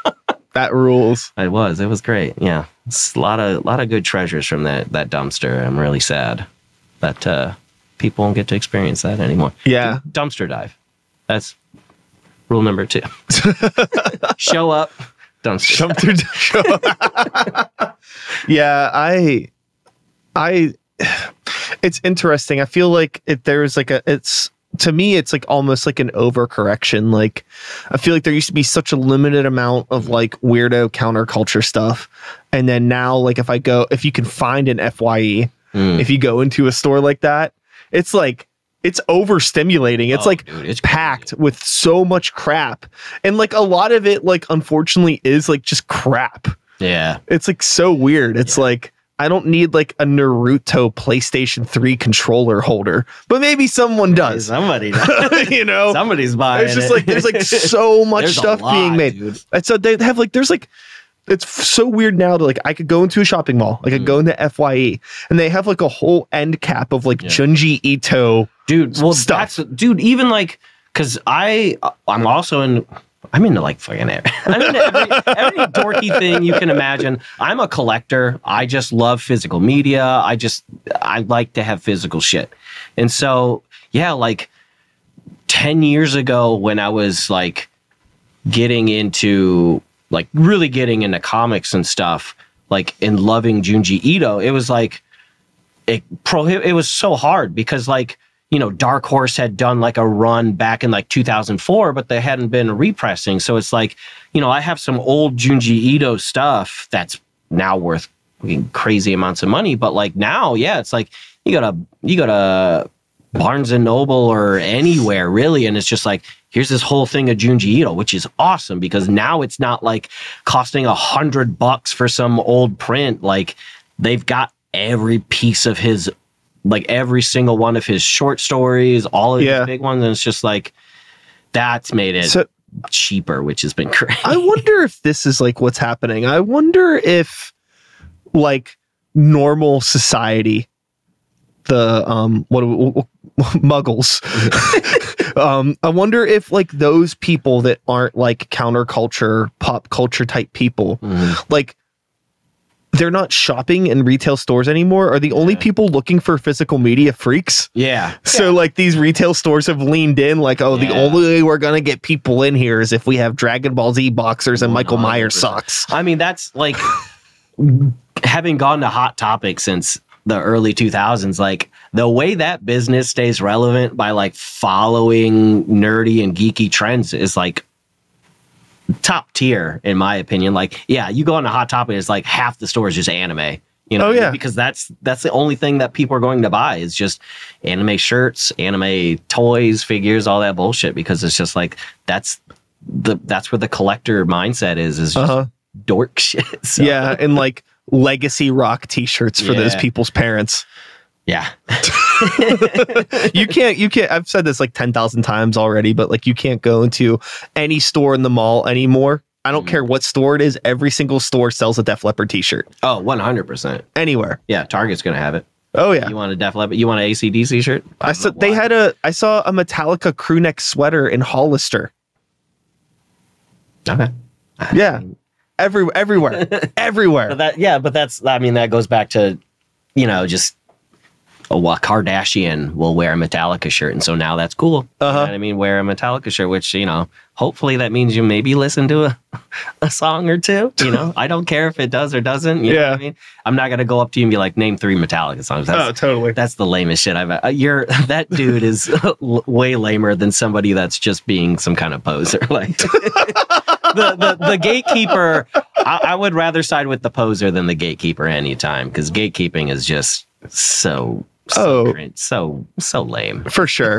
That rules. It was great. Yeah, it's a lot of good treasures from that dumpster. I'm really sad that people won't get to experience that anymore. Yeah, dumpster dive, that's rule number 2. Show up, dumpster dive. Show up. Yeah, it's interesting. I feel like to me, it's like almost like an overcorrection. Like I feel like there used to be such a limited amount of like weirdo counterculture stuff. And then now, like if you can find an FYE, if you go into a store like that, it's like, it's overstimulating. It's it's packed with so much crap. And like a lot of it, like unfortunately is like just crap. Yeah. It's like so weird. It's like, I don't need like a Naruto PlayStation 3 controller holder, but maybe someone does. Somebody does. You know, somebody's buying. It's just like there's like so much stuff being made. Dude. And so they have like there's like it's so weird now that like I could go into a shopping mall, like I could go into FYE, and they have like a whole end cap of like Junji Ito, dude. Well, stuff, that's, dude. Even like because I'm also in. I'm into like fucking every dorky thing you can imagine. I'm a collector. I just love physical media. I like to have physical shit. And so, yeah, like 10 years ago when I was like really getting into comics and stuff, like and loving Junji Ito, it was like, it was so hard because like, you know, Dark Horse had done like a run back in like 2004, but they hadn't been repressing. So it's like, you know, I have some old Junji Ito stuff that's now worth crazy amounts of money. But like now, yeah, it's like you go to Barnes and Noble or anywhere really, and it's just like, here's this whole thing of Junji Ito, which is awesome because now it's not like costing $100 for some old print. Like they've got every piece of his. Like every single one of his short stories, all of his big ones, and it's just like that's made it cheaper, which has been crazy. I wonder if this is like what's happening. I wonder if like normal society, the muggles. I wonder if like those people that aren't like counterculture, pop culture type people, like. They're not shopping in retail stores anymore. Are the only people looking for physical media freaks? Yeah. So like these retail stores have leaned in like, the only way we're going to get people in here is if we have Dragon Ball Z boxers and Michael Myers socks. I mean, that's like having gone to Hot Topic since the early 2000s, like the way that business stays relevant by like following nerdy and geeky trends is like top tier, in my opinion. Like, yeah, you go on a Hot Topic, it's like half the store is just anime, you know, because that's the only thing that people are going to buy is just anime shirts, anime toys, figures, all that bullshit, because it's just like that's where the collector mindset is just dork shit. So. Yeah, and like legacy rock t-shirts for those people's parents. Yeah. You can't I've said this like 10,000 times already, but like you can't go into any store in the mall anymore. I don't care what store it is. Every single store sells a Def Leppard t-shirt. Oh, 100%. Anywhere. Yeah, Target's going to have it. Oh yeah. You want a Def Leppard? You want an AC/DC shirt? I saw a Metallica crew neck sweater in Hollister. Okay. Yeah. Everywhere. Everywhere. But that goes back to, you know, just a Kardashian will wear a Metallica shirt, and so now that's cool. You know what I mean, wear a Metallica shirt, which, you know, hopefully that means you maybe listen to a song or two. You know, I don't care if it does or doesn't. You know what I mean, I'm not gonna go up to you and be like, name 3 Metallica songs. Totally. That's the lamest shit I've. That dude is way lamer than somebody that's just being some kind of poser. Like the gatekeeper, I would rather side with the poser than the gatekeeper anytime, because gatekeeping is just so lame. For sure.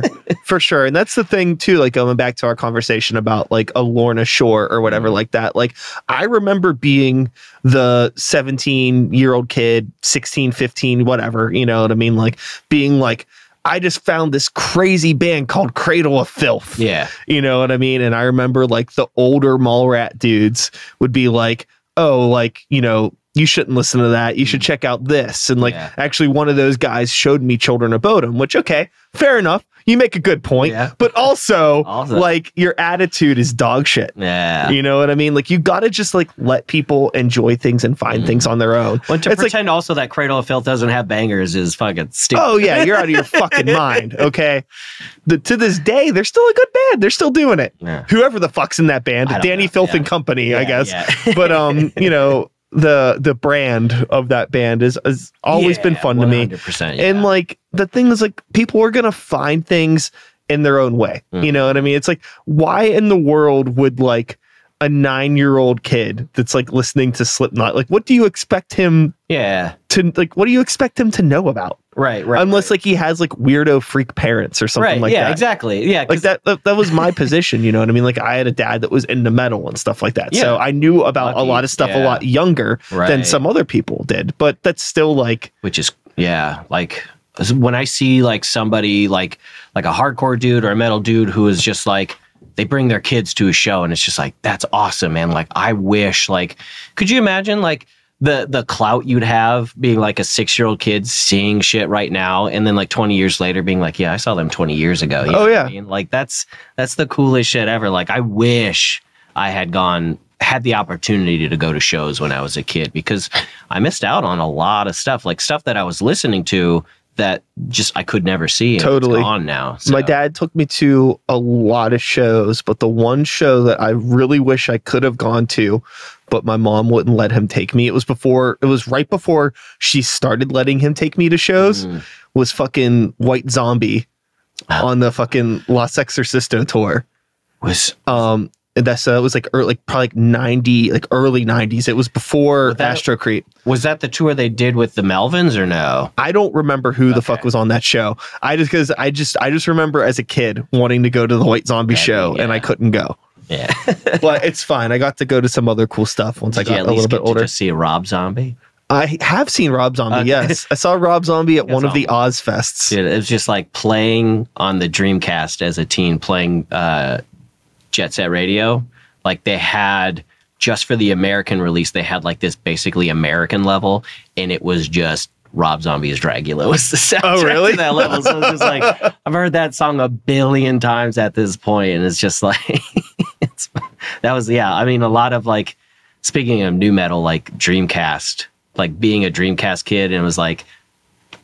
And that's the thing too, like going back to our conversation about like a Lorna Shore or whatever like that. Like I remember being the 17-year-old kid, 16, 15, whatever, you know what I mean? Like being like, I just found this crazy band called Cradle of Filth. Yeah. You know what I mean? And I remember like the older mall rat dudes would be like, oh, like, you know, you shouldn't listen to that. You should check out this. And like, actually one of those guys showed me Children of Bodom, which, okay, fair enough. You make a good point, but also like your attitude is dog shit. Yeah. You know what I mean? Like you got to just like let people enjoy things and find things on their own. But to pretend like, also that Cradle of Filth doesn't have bangers is fucking stupid. Oh yeah. You're out of your fucking mind. Okay. To this day, they're still a good band. They're still doing it. Yeah. Whoever the fuck's in that band, Danny Filth and Company, I guess. Yeah. But, you know, the brand of that band has always been fun to me. And like the thing is, like people are gonna find things in their own way. You know what I mean? It's like, why in the world would like a 9-year-old kid that's like listening to Slipknot, like what do you expect him to like, what do you expect him to know about? Right. Unless like he has like weirdo freak parents or something like that. Yeah, exactly. Yeah. Like that was my position. You know what I mean? Like I had a dad that was into metal and stuff like that. Yeah. So I knew about a lot of stuff a lot younger than some other people did, but that's still like, which is, like when I see like somebody like a hardcore dude or a metal dude who is just like, they bring their kids to a show and it's just like, that's awesome, man. Like I wish, like, could you imagine like, the clout you'd have being like a 6-year-old kid seeing shit right now and then like 20 years later being like, yeah, I saw them 20 years ago. You know what I mean? Like that's the coolest shit ever. Like I wish I had the opportunity to go to shows when I was a kid, because I missed out on a lot of stuff, like stuff that I was listening to that just I could never see. Totally. It's gone now. So. My dad took me to a lot of shows, but the one show that I really wish I could have gone to, but my mom wouldn't let him take me, it was right before she started letting him take me to shows, was fucking White Zombie on the fucking Los Exorcistas tour. It was like early 90s. It was before Astrocreep. Was that the tour they did with the Melvins or no? I don't remember who the fuck was on that show. I just remember as a kid wanting to go to the White Zombie show and I couldn't go. Yeah, but it's fine. I got to go to some other cool stuff once I got a little bit older. Did you see Rob Zombie? I have seen Rob Zombie, yes. I saw Rob Zombie at one of the Oz fests. Dude, it was just like playing on the Dreamcast as a teen, playing Jet Set Radio. Like they had, just for the American release, they had like this basically American level, and it was just Rob Zombie's Dragula was the soundtrack to that level. So it's just like, I've heard that song a billion times at this point, and it's just like... I mean, a lot of like, speaking of new metal, like Dreamcast, like being a Dreamcast kid, and it was like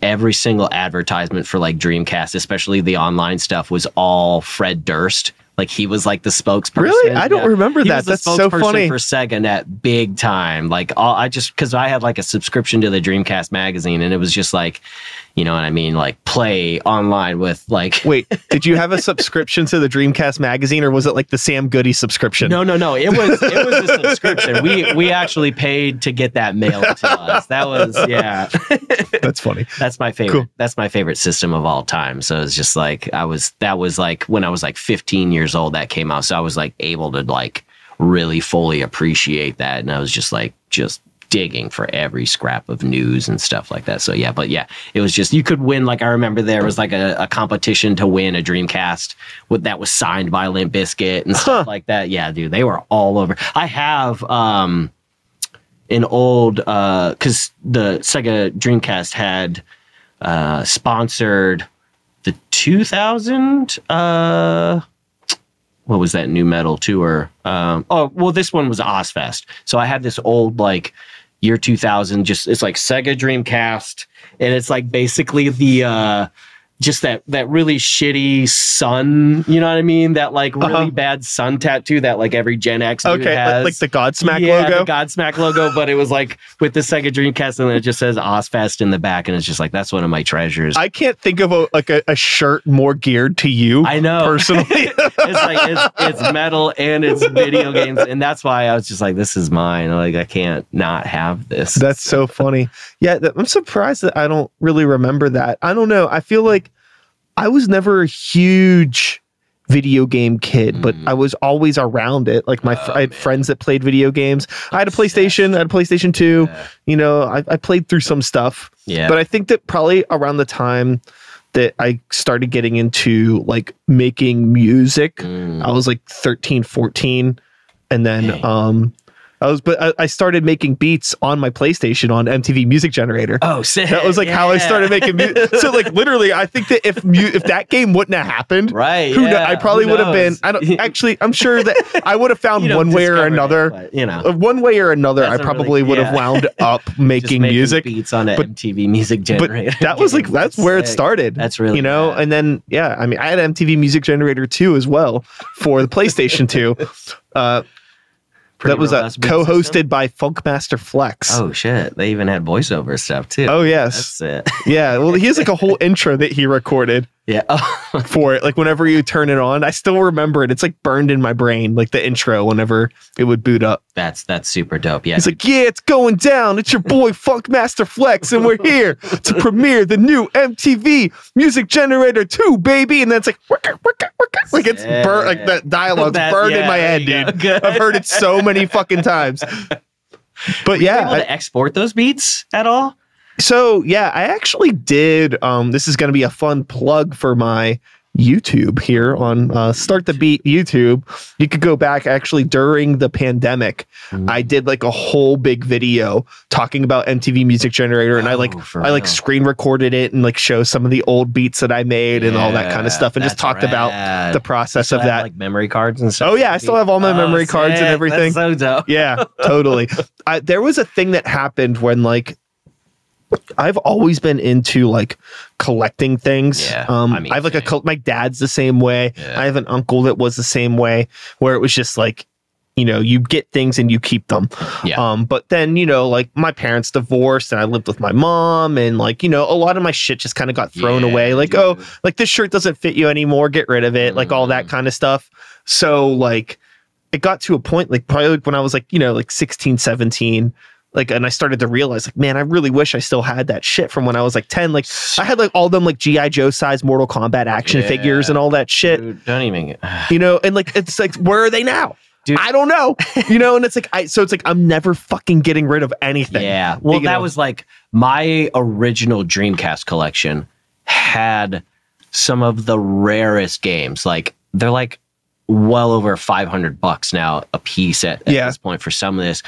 every single advertisement for like Dreamcast, especially the online stuff, was all Fred Durst. Like he was like the spokesperson. Really? I don't remember that. That's so funny. For Sega at big time. Like because I had like a subscription to the Dreamcast magazine, and it was just like, you know what I mean? Like play online with like. Wait, did you have a subscription to the Dreamcast magazine, or was it like the Sam Goody subscription? No. It was a subscription. We actually paid to get that mailed to us. That was That's funny. That's my favorite. Cool. That's my favorite system of all time. So it's just like that was like when I was like 15 years old that came out, so I was like able to like really fully appreciate that, and I was just like digging for every scrap of news and stuff like that. So it was just, you could win, like I remember there was like a competition to win a Dreamcast that was signed by Limp Bizkit and stuff like that. Yeah, dude, they were all over. I have an old because the Sega Dreamcast had sponsored the 2000 what was that new metal tour? This one was Ozfest. So I had this old like year 2000, just it's like Sega Dreamcast, and it's like basically the just that really shitty sun, you know what I mean? That like really bad sun tattoo that like every Gen X dude has. Like the Godsmack logo. Yeah, the Godsmack logo, but it was like with the Sega Dreamcast, and then it just says Ozfest in the back, and it's just like, that's one of my treasures. I can't think of a shirt more geared to you. I know. Personally. it's metal and it's video games, and that's why I was just like, this is mine. Like I can't not have this. That's so funny. Yeah, I'm surprised that I don't really remember that. I don't know. I feel like I was never a huge video game kid, but I was always around it. Like I had friends that played video games. I had a PlayStation. I had a PlayStation 2. Yeah. You know, I played through some stuff. Yeah. But I think that probably around the time that I started getting into like making music, I was like 13, 14. And then I started making beats on my PlayStation on MTV Music Generator. Oh, sick. That was like how I started making music. So like literally, I think that if that game wouldn't have happened, right? I probably would have been. I'm sure that I would have found one way or another. One way or another, I probably would have wound up making music beats on MTV Music Generator. But that was like that's sick. Where it started. That's really bad. And then I mean, I had MTV Music Generator 2 as well for the PlayStation 2. That was co-hosted by Funkmaster Flex. Oh, shit. They even had voiceover stuff, too. Oh, yes. That's it. Yeah. Well, he has like a whole intro that he recorded for it. Like, whenever you turn it on, I still remember it. It's like burned in my brain, like the intro whenever it would boot up. That's super dope. Yeah. He's like, yeah, it's going down. It's your boy Funkmaster Flex, and we're here to premiere the new MTV Music Generator 2, baby. And then it's like, wicka, wicka, wicka. Like, it's burnt, like that dialogue's burned in my head, dude. Good. I've heard it so many fucking times. But yeah, were you able to export those beats at all? So yeah, I actually did. This is going to be a fun plug for my YouTube here on Start the Beat YouTube. You could go back actually during the pandemic. I did like a whole big video talking about MTV Music Generator, and I screen recorded it and like show some of the old beats that I made and all that kind of stuff, and just talked about the process of that. Have, like, memory cards and stuff. Oh yeah, I still have all my memory cards and everything. That's so dope. Yeah, totally. There was a thing that happened when like. I've always been into like collecting things. Yeah, I have like my dad's the same way. Yeah. I have an uncle that was the same way, where it was just like, you know, you get things and you keep them. Yeah. But then, you know, like my parents divorced and I lived with my mom, and like, you know, a lot of my shit just kind of got thrown away. Like, dude. Oh, like this shirt doesn't fit you anymore. Get rid of it. Like all that kind of stuff. So like it got to a point, like probably when I was like, you know, like 16, 17, like, and I started to realize, like, man, I really wish I still had that shit from when I was like 10. Like, I had like all them like G.I. Joe size Mortal Kombat action figures and all that shit. Dude, don't even, you know, and like, it's like, where are they now? Dude. I don't know, you know, and it's like, I'm never fucking getting rid of anything. Yeah. Well, that was like my original Dreamcast collection had some of the rarest games. Like, they're like well over $500 now a piece at this point for some of this.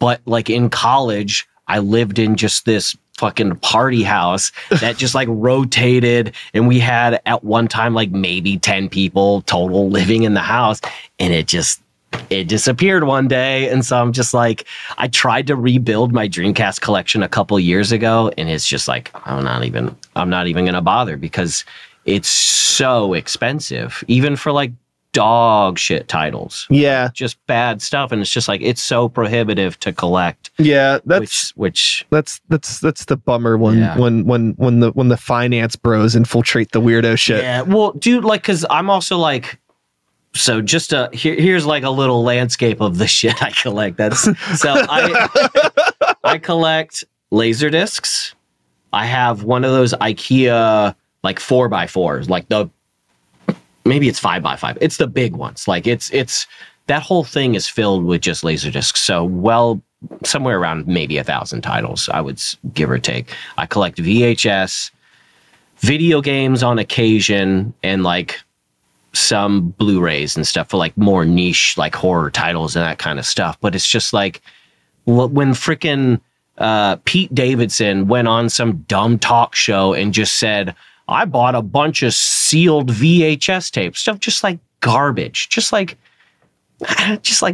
But like in college, I lived in just this fucking party house that just like rotated. And we had at one time, like maybe 10 people total living in the house. And it disappeared one day. And so I'm just like, I tried to rebuild my Dreamcast collection a couple years ago. And it's just like, I'm not even going to bother because it's so expensive, even for like dog shit titles, just bad stuff, and it's just like it's so prohibitive to collect. That's the bummer when the finance bros infiltrate the weirdo shit. Yeah, well, dude, like, because I'm also like, so just here's like a little landscape of the shit I collect. That's so I collect laser discs. I have one of those IKEA like 4x4s, like the. Maybe it's 5x5. It's the big ones. Like it's that whole thing is filled with just laser discs. So somewhere around maybe 1,000 titles, I would give or take. I collect VHS, video games on occasion, and like some Blu-rays and stuff for like more niche like horror titles and that kind of stuff. But it's just like when freaking Pete Davidson went on some dumb talk show and just said, I bought a bunch of sealed VHS tapes, stuff just like garbage, just like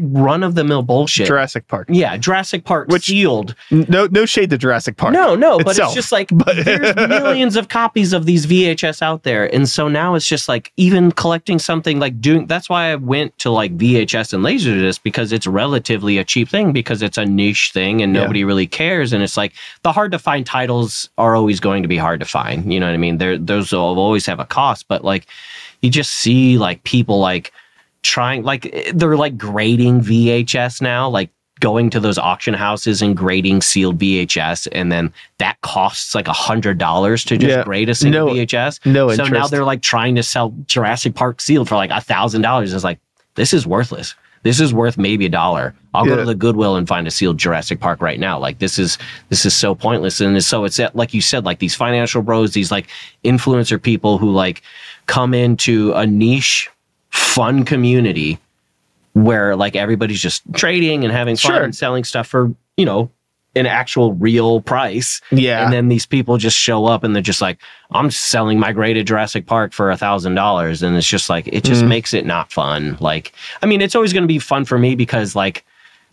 run of the mill bullshit. Jurassic Park. Yeah, Jurassic Park. Which, sealed. No shade to Jurassic Park. No, itself. But it's just like there's millions of copies of these VHS out there, and so now it's just like even collecting something like doing. That's why I went to like VHS and Laserdisc, because it's relatively a cheap thing, because it's a niche thing and nobody really cares, and it's like the hard to find titles are always going to be hard to find. You know what I mean? Those will always have a cost, but like you just see like people like. Trying like they're like grading VHS now, like going to those auction houses and grading sealed VHS, and then that costs like $100 to just grade a single VHS. No, so interest. Now they're like trying to sell Jurassic Park sealed for like $1,000. It's like, this is worthless. This is worth maybe $1. I'll go to the Goodwill and find a sealed Jurassic Park right now. Like this is so pointless. And so it's like you said, like these financial bros, these like influencer people who like come into a niche. Fun community where like everybody's just trading and having fun and selling stuff for, you know, an actual real price. Yeah. And then these people just show up and they're just like, I'm selling my graded Jurassic Park for $1,000. And it's just like, it just makes it not fun. Like, I mean, it's always going to be fun for me because like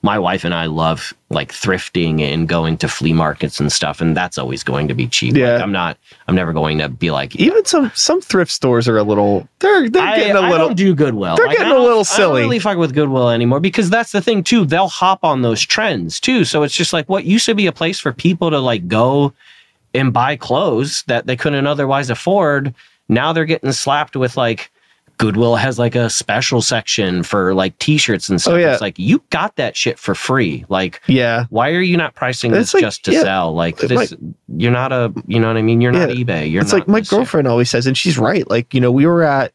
my wife and I love like thrifting and going to flea markets and stuff, and that's always going to be cheap. Yeah. Like, I'm never going to be like, even some thrift stores are a little, they're getting a little. I don't do Goodwill. They're like, getting a little silly. I don't really fuck with Goodwill anymore, because that's the thing too. They'll hop on those trends too. So it's just like what used to be a place for people to like go and buy clothes that they couldn't otherwise afford. Now they're getting slapped with like, Goodwill has like a special section for like t-shirts and stuff. Oh, yeah. It's like, you got that shit for free. Like, yeah. Why are you not pricing this like, just to sell? Like this, you're not a, you know what I mean? You're not eBay. You're it's not like my girlfriend always says, and she's right. Like, you know, we were at,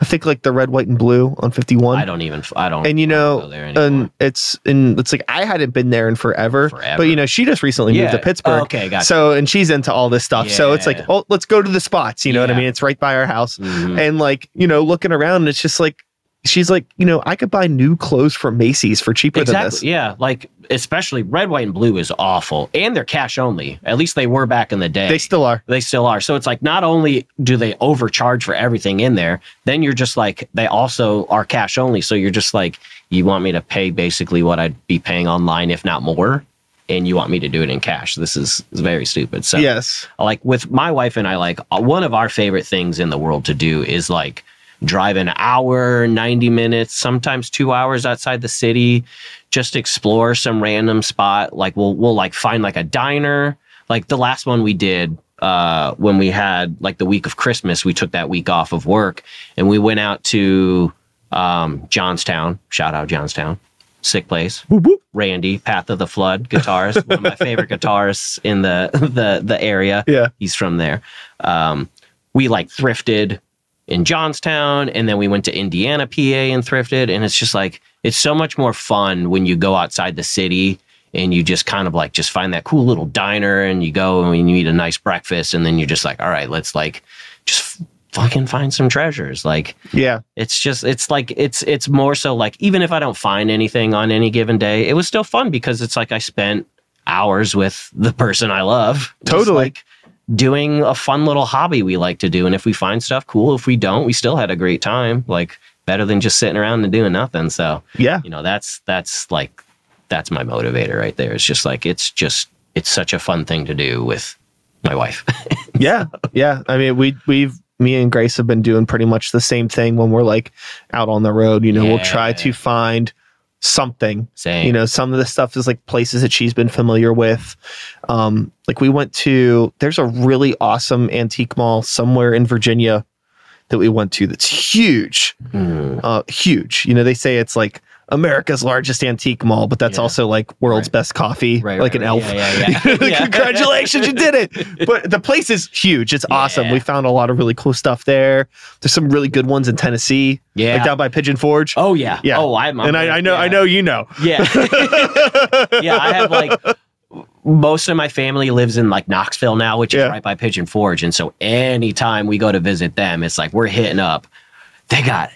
I think like the Red, White, and Blue on 51. I don't. And you know, go there anymore. and it's like I hadn't been there in forever. But you know, she just recently moved to Pittsburgh. Oh, okay, gotcha. So and she's into all this stuff. Yeah. So it's like, oh, let's go to the spots. You know what I mean? It's right by our house, and like you know, looking around, and it's just like she's like, you know, I could buy new clothes from Macy's for cheaper than this. Yeah, like especially Red, White, and Blue is awful, and they're cash only. At least they were back in the day. They still are. So it's like not only do they overcharge for everything in there, then you're just like they also are cash only. So you're just like, you want me to pay basically what I'd be paying online, if not more, and you want me to do it in cash. This is very stupid. So yes, like with my wife and I, like one of our favorite things in the world to do is like drive an hour, 90 minutes, sometimes 2 hours outside the city, just explore some random spot. Like we'll like find like a diner. Like the last one we did when we had like the week of Christmas, we took that week off of work and we went out to Johnstown. Shout out Johnstown. Sick place. Boop, boop. Randy, Path of the Flood guitarist, one of my favorite guitarists in the area. Yeah. He's from there. We like thrifted in Johnstown, and then we went to Indiana, PA, and thrifted, and it's just like, it's so much more fun when you go outside the city and you just kind of like just find that cool little diner and you go and you eat a nice breakfast, and then you're just like, all right, let's like just fucking find some treasures. Like, yeah, it's just, it's like, it's more so like, even if I don't find anything on any given day, it was still fun because it's like I spent hours with the person I love. Totally. Doing a fun little hobby we like to do, and if we find stuff, cool. If we don't, we still had a great time. Like, better than just sitting around and doing nothing. So yeah, you know, that's like, that's my motivator right there. It's just like, it's such a fun thing to do with my wife. Yeah. I mean, me and Grace have been doing pretty much the same thing when we're like out on the road. You know, we'll try to find something. Same. You know, some of the stuff is like places that she's been familiar with. Like we went to, there's a really awesome antique mall somewhere in Virginia that we went to that's huge. Huge. You know, they say it's like America's largest antique mall, but that's also like world's best coffee, an elf. Yeah. Congratulations, you did it. But the place is huge. It's awesome. We found a lot of really cool stuff there. There's some really good ones in Tennessee. Yeah. Like down by Pigeon Forge. Oh, yeah. Yeah. Oh, I know you know. Yeah. Yeah, I have like, most of my family lives in like Knoxville now, which is right by Pigeon Forge. And so anytime we go to visit them, it's like we're hitting up. They got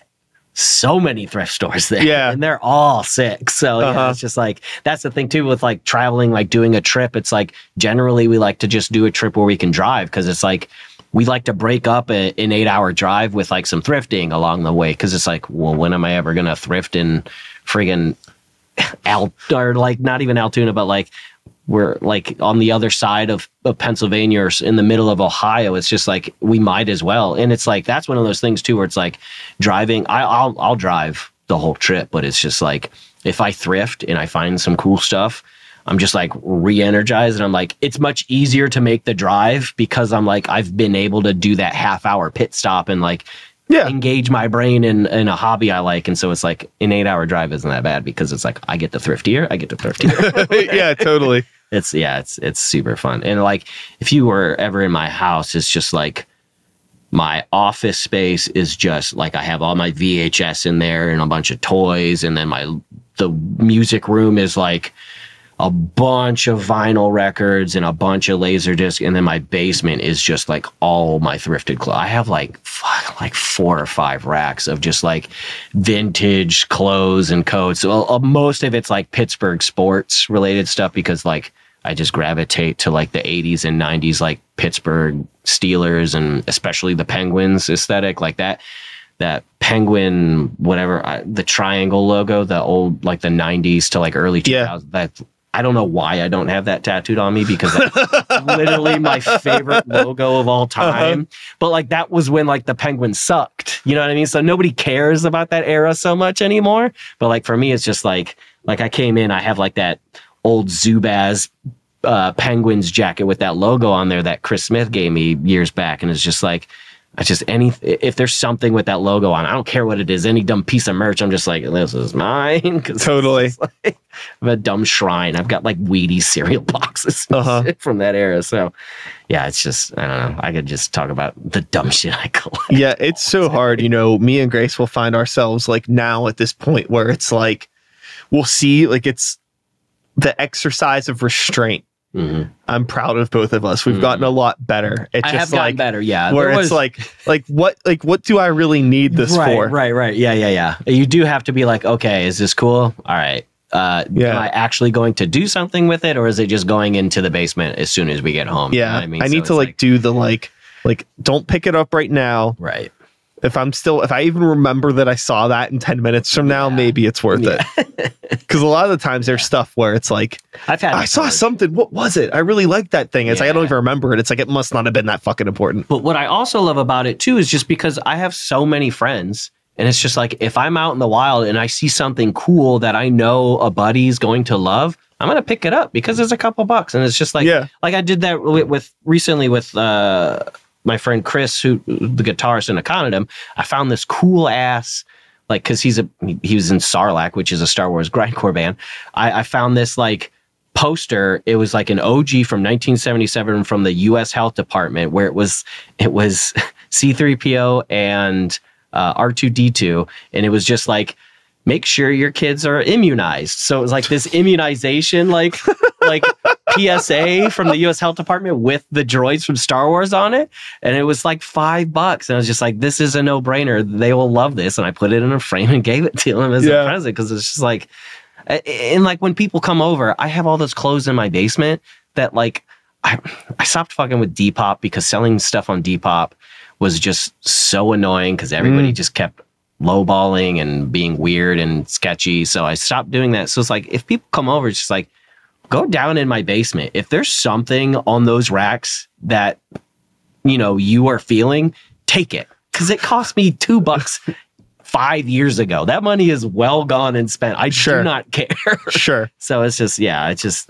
so many thrift stores there, and they're all sick. So it's just like, that's the thing too with like traveling, like doing a trip. It's like generally we like to just do a trip where we can drive, because it's like we like to break up an 8-hour drive with like some thrifting along the way, because it's like, well, when am I ever gonna thrift in friggin' or like not even Altoona, but like we're like on the other side of Pennsylvania or in the middle of Ohio. It's just like, we might as well. And it's like, that's one of those things too, where it's like driving, I'll drive the whole trip, but it's just like, if I thrift and I find some cool stuff, I'm just like re-energized, and I'm like, it's much easier to make the drive because I'm like, I've been able to do that 30-minute pit stop and like engage my brain in a hobby I like. And so it's like an 8-hour drive isn't that bad, because it's like I get to thrift here. Yeah, totally. It's super fun. And like, if you were ever in my house, it's just like my office space is just like, I have all my VHS in there and a bunch of toys, and then the music room is like a bunch of vinyl records and a bunch of laser discs, and then my basement is just like all my thrifted clothes. I have like like 4 or 5 racks of just like vintage clothes and coats. So most of it's like Pittsburgh sports related stuff, because like I just gravitate to like the 80s and 90s, like Pittsburgh Steelers and especially the Penguins aesthetic, like that. that penguin, whatever, the triangle logo, the old, like the 90s to like early 2000s. Yeah. That's, I don't know why I don't have that tattooed on me, because that's literally my favorite logo of all time. Uh-huh. But like that was when like the penguin sucked. You know what I mean? So nobody cares about that era so much anymore. But like for me, it's just like I came in, I have like that old Zubaz Penguins jacket with that logo on there that Chris Smith gave me years back. And it's just like, I just, any, if there's something with that logo on, I don't care what it is, any dumb piece of merch, I'm just like, this is mine. Totally. Like, I'm a dumb shrine. I've got like Wheaties cereal boxes from that era. So yeah, it's just, I don't know. I could just talk about the dumb shit I collect. Yeah. It's so hard. You know, me and Grace will find ourselves like now at this point where it's like, we'll see, like it's the exercise of restraint. Mm-hmm. I'm proud of both of us. We've gotten a lot better. It's I just have gotten like better, yeah. Where it's like what do I really need this for? Right. Yeah. You do have to be like, okay, is this cool? All right. Am I actually going to do something with it, or is it just going into the basement as soon as we get home? Yeah, you know what I mean? I need to like do the like don't pick it up right now. Right. If I even remember that I saw that in 10 minutes from now, maybe it's worth it. Because a lot of the times there's stuff where it's like, I saw something. What was it? I really liked that thing. It's like, I don't even remember it. It's like, it must not have been that fucking important. But what I also love about it too, is just because I have so many friends, and it's just like, if I'm out in the wild and I see something cool that I know a buddy's going to love, I'm going to pick it up because it's a couple bucks. And it's just like, like I did that recently with my friend Chris, who the guitarist in Aconitum. I found this cool ass, like, because he was in Sarlacc, which is a Star Wars grindcore band. I found this like poster. It was like an OG from 1977 from the U.S. Health Department, where it was C-3PO and R2-D2, and it was just like, make sure your kids are immunized. So it was like this immunization, like PSA from the U.S. Health Department with the droids from Star Wars on it. And it was like $5. And I was just like, this is a no brainer. They will love this. And I put it in a frame and gave it to them as a present. Cause it's just like, and like when people come over, I have all those clothes in my basement that like, I stopped fucking with Depop because selling stuff on Depop was just so annoying. Cause everybody just kept lowballing and being weird and sketchy. So I stopped doing that. So it's like, if people come over, it's just like, go down in my basement. If there's something on those racks that, you know, you are feeling, take it. Cause it cost me $2 5 years ago. That money is well gone and spent. I do not care. Sure. So it's just,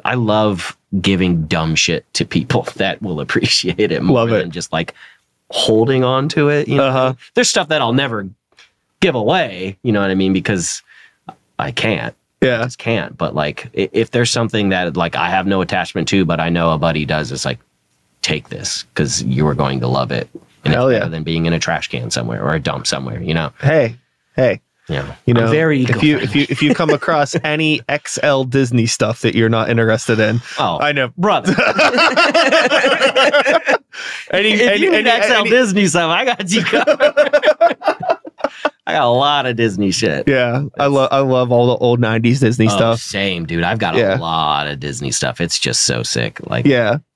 I love giving dumb shit to people that will appreciate it more than just like holding on to it. You know, there's stuff that I'll never give away, you know what I mean, because I can't. Yeah, I just can't. But like, if there's something that like I have no attachment to, but I know a buddy does, it's like, take this because you are going to love it. And hell, it's better than being in a trash can somewhere or a dump somewhere. You know. Hey. Yeah. You know, if you come across any XL Disney stuff that you're not interested in, I know, brother. XL Disney stuff, I got you covered. I got a lot of Disney shit. Yeah, I love all the old 90s Disney stuff. Same, dude. I've got a lot of Disney stuff. It's just so sick. Like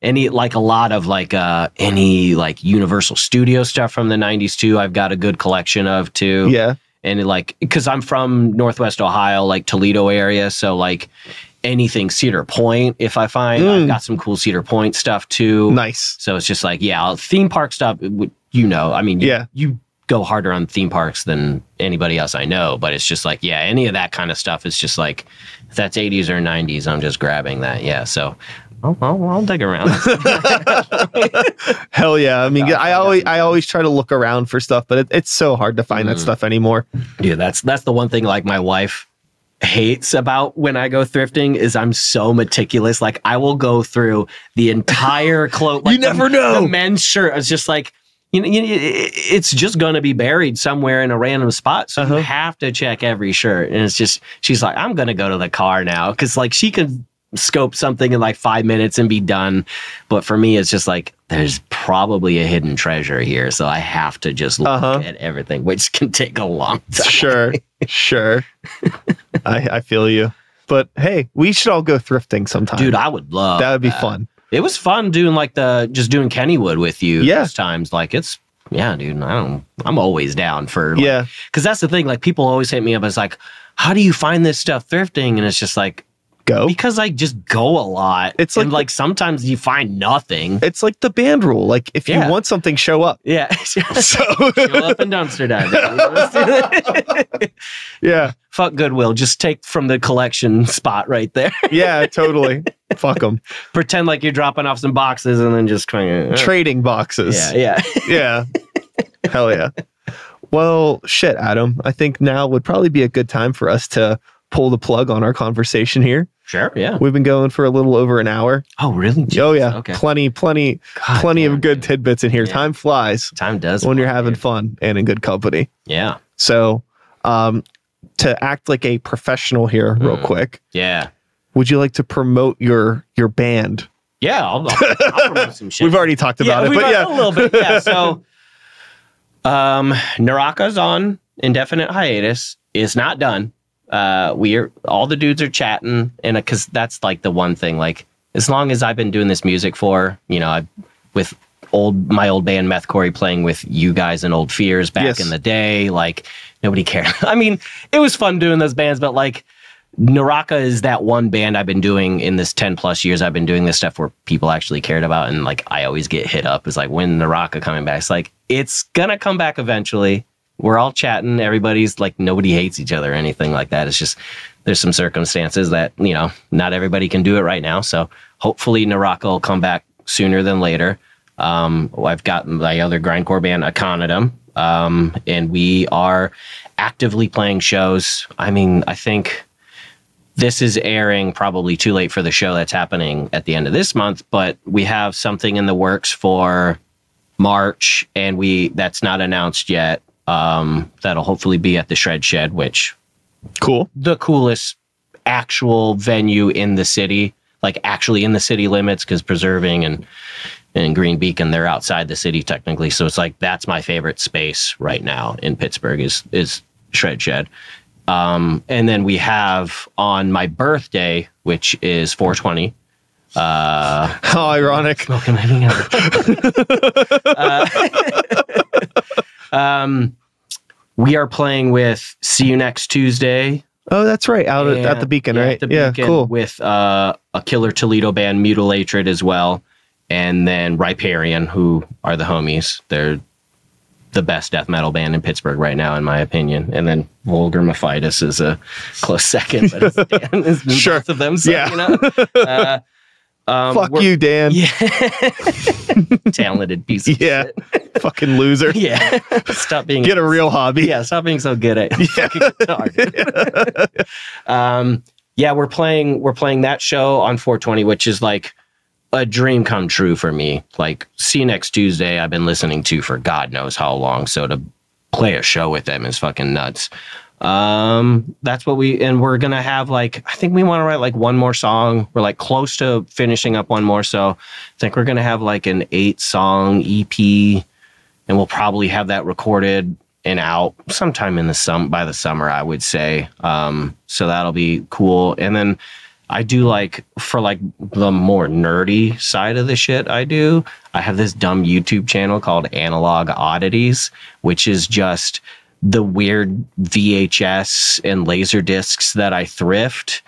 any like a lot of like any like Universal Studio stuff from the 90s too. I've got a good collection of too. Yeah. And like, because I'm from Northwest Ohio, like Toledo area, so like anything Cedar Point, if I find, I've got some cool Cedar Point stuff too. Nice. So it's just like, theme park stuff, you know, I mean, you go harder on theme parks than anybody else I know, but it's just like, any of that kind of stuff is just like, if that's 80s or 90s, I'm just grabbing that. Yeah, so I'll dig around. Hell yeah. I mean, I always try to look around for stuff, but it's so hard to find that stuff anymore. Yeah, that's the one thing like my wife hates about when I go thrifting is I'm so meticulous. Like I will go through the entire clothes. Like, you never know. The men's shirt. I was just like, you know, it's just going to be buried somewhere in a random spot. So you have to check every shirt. And it's just, she's like, I'm going to go to the car now. Cause like she can scope something in like 5 minutes and be done. But for me, it's just like, there's probably a hidden treasure here. So I have to just look at everything, which can take a long time. Sure. I feel you. But hey, we should all go thrifting sometime. Dude, I would love that. That would be fun. It was fun doing Kennywood with you those times. Like it's yeah, dude, I'm always down for, like, yeah. Because that's the thing, like, people always hit me up as like, how do you find this stuff thrifting? And it's just like, go. Because I just go a lot. It's like, and like sometimes you find nothing. It's like the band rule. Like, if you want something, show up. Yeah. So. Show up and dumpster dive. Yeah. Fuck Goodwill. Just take from the collection spot right there. Yeah, totally. Fuck them. Pretend like you're dropping off some boxes and then just kind of trading boxes. Yeah. Yeah. Yeah. Hell yeah. Well, shit, Adam. I think now would probably be a good time for us to pull the plug on our conversation here. Sure, yeah. We've been going for a little over an hour. Oh, really? Jeez. Oh, yeah. Okay. Plenty of good tidbits in here. Yeah. Time flies. Time does. When you're having fun and in good company. Yeah. So, to act like a professional here real quick. Yeah. Would you like to promote your band? Yeah, I'll promote some shit. We've already talked about it, but yeah. A little bit, yeah. So, Naraka's on indefinite hiatus. It's not done. We're all the dudes are chatting, and because that's like the one thing, like, as long as I've been doing this music for, you know, my old band Meth Corey playing with you guys and Old Fears back in the day, like, nobody cared. I mean, it was fun doing those bands, but like, Naraka is that one band I've been doing in this 10 plus years I've been doing this stuff where people actually cared about, and like, I always get hit up is like, when Naraka coming back? It's like, it's gonna come back eventually. We're all chatting. Everybody's like, nobody hates each other or anything like that. It's just, there's some circumstances that, you know, not everybody can do it right now. So hopefully Naraka will come back sooner than later. I've got my other grindcore band, Aconitum, and we are actively playing shows. I mean, I think this is airing probably too late for the show that's happening at the end of this month, but we have something in the works for March, and that's not announced yet. That'll hopefully be at the Shred Shed, which the coolest actual venue in the city, like actually in the city limits, because Preserving and Green Beacon, they're outside the city technically. So it's like, that's my favorite space right now in Pittsburgh is Shred Shed. And then we have on my birthday, which is 420. How ironic. Smoking my finger. We are playing with See You Next Tuesday. Oh, that's right. Out at the Beacon, right? At the Beacon, cool. With a killer Toledo band, Mutilated, as well. And then Riparian, who are the homies. They're the best death metal band in Pittsburgh right now, in my opinion. And then Vulgar Mephitis is a close second. But it's Dan. It's been lots of them. So, yeah. You know? Fuck you, Dan. Yeah. Talented piece of shit. Fucking loser. Yeah. Stop being... Get a real hobby. Yeah, stop being so good at fucking guitar. Yeah. We're playing that show on 420, which is like a dream come true for me. Like, See You Next Tuesday, I've been listening to for God knows how long, so to play a show with them is fucking nuts. That's what we're gonna have, like, I think we want to write like one more song. We're like close to finishing up one more, so I think we're gonna have like an 8-song EP, and we'll probably have that recorded and out sometime in the by the summer, I would say. So that'll be cool. And then I do, like, for like the more nerdy side of the shit I have this dumb YouTube channel called Analog Oddities, which is just the weird VHS and laser discs that I thrift.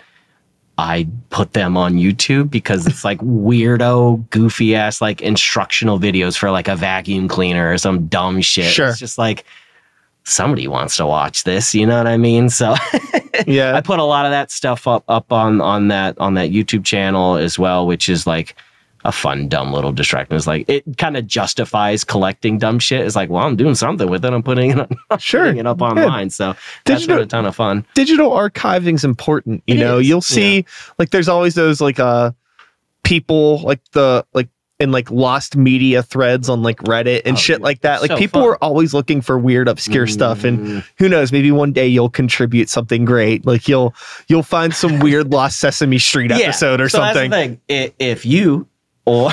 I put them on YouTube because it's like weirdo, goofy ass, like instructional videos for like a vacuum cleaner or some dumb shit. Sure. It's just like, somebody wants to watch this, you know what I mean? So yeah, I put a lot of that stuff up on that YouTube channel as well, which is like a fun, dumb little distraction. It's like, it kind of justifies collecting dumb shit. It's like, well, I'm doing something with it. I'm putting it up, putting it up online. So that's been a ton of fun. Digital archiving is important. You know, you'll see like, there's always those like people in lost media threads on like Reddit and shit like that. Like, so people are always looking for weird, obscure stuff. And who knows, maybe one day you'll contribute something great. Like, you'll find some weird Lost Sesame Street episode or something. That's the thing. If you, or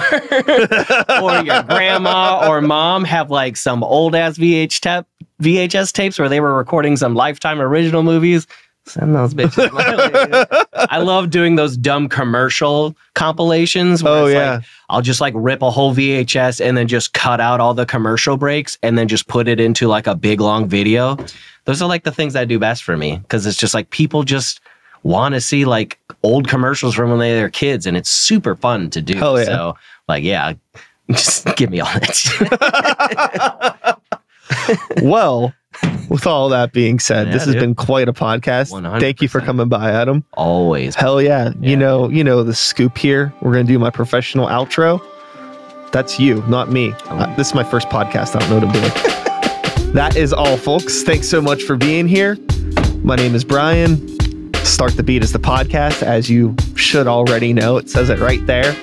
your grandma or mom have like some old ass VHS tapes where they were recording some Lifetime original movies, Send those bitches my way. I love doing those dumb commercial compilations where like, I'll just like rip a whole VHS and then just cut out all the commercial breaks and then just put it into like a big long video. Those are like the things that do best for me because it's just like people just want to see like old commercials from when they were kids and it's super fun to do. Oh, yeah. So like, yeah, just give me all that. Well, with all that being said, this has been quite a podcast. 100%. Thank you for coming by, Adam. Always. Hell yeah. You know the scoop here. We're going to do my professional outro. That's you, not me. This is my first podcast. I don't know what I'm doing. That is all, folks. Thanks so much for being here. My name is Brian. Start the Beat is the podcast. As you should already know, it says it right there.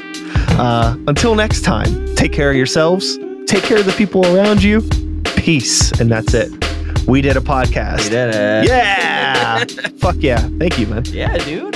Until next time, take care of yourselves. Take care of the people around you. Peace. And that's it. We did a podcast. We did it. Yeah. Fuck yeah. Thank you, man. Yeah, dude.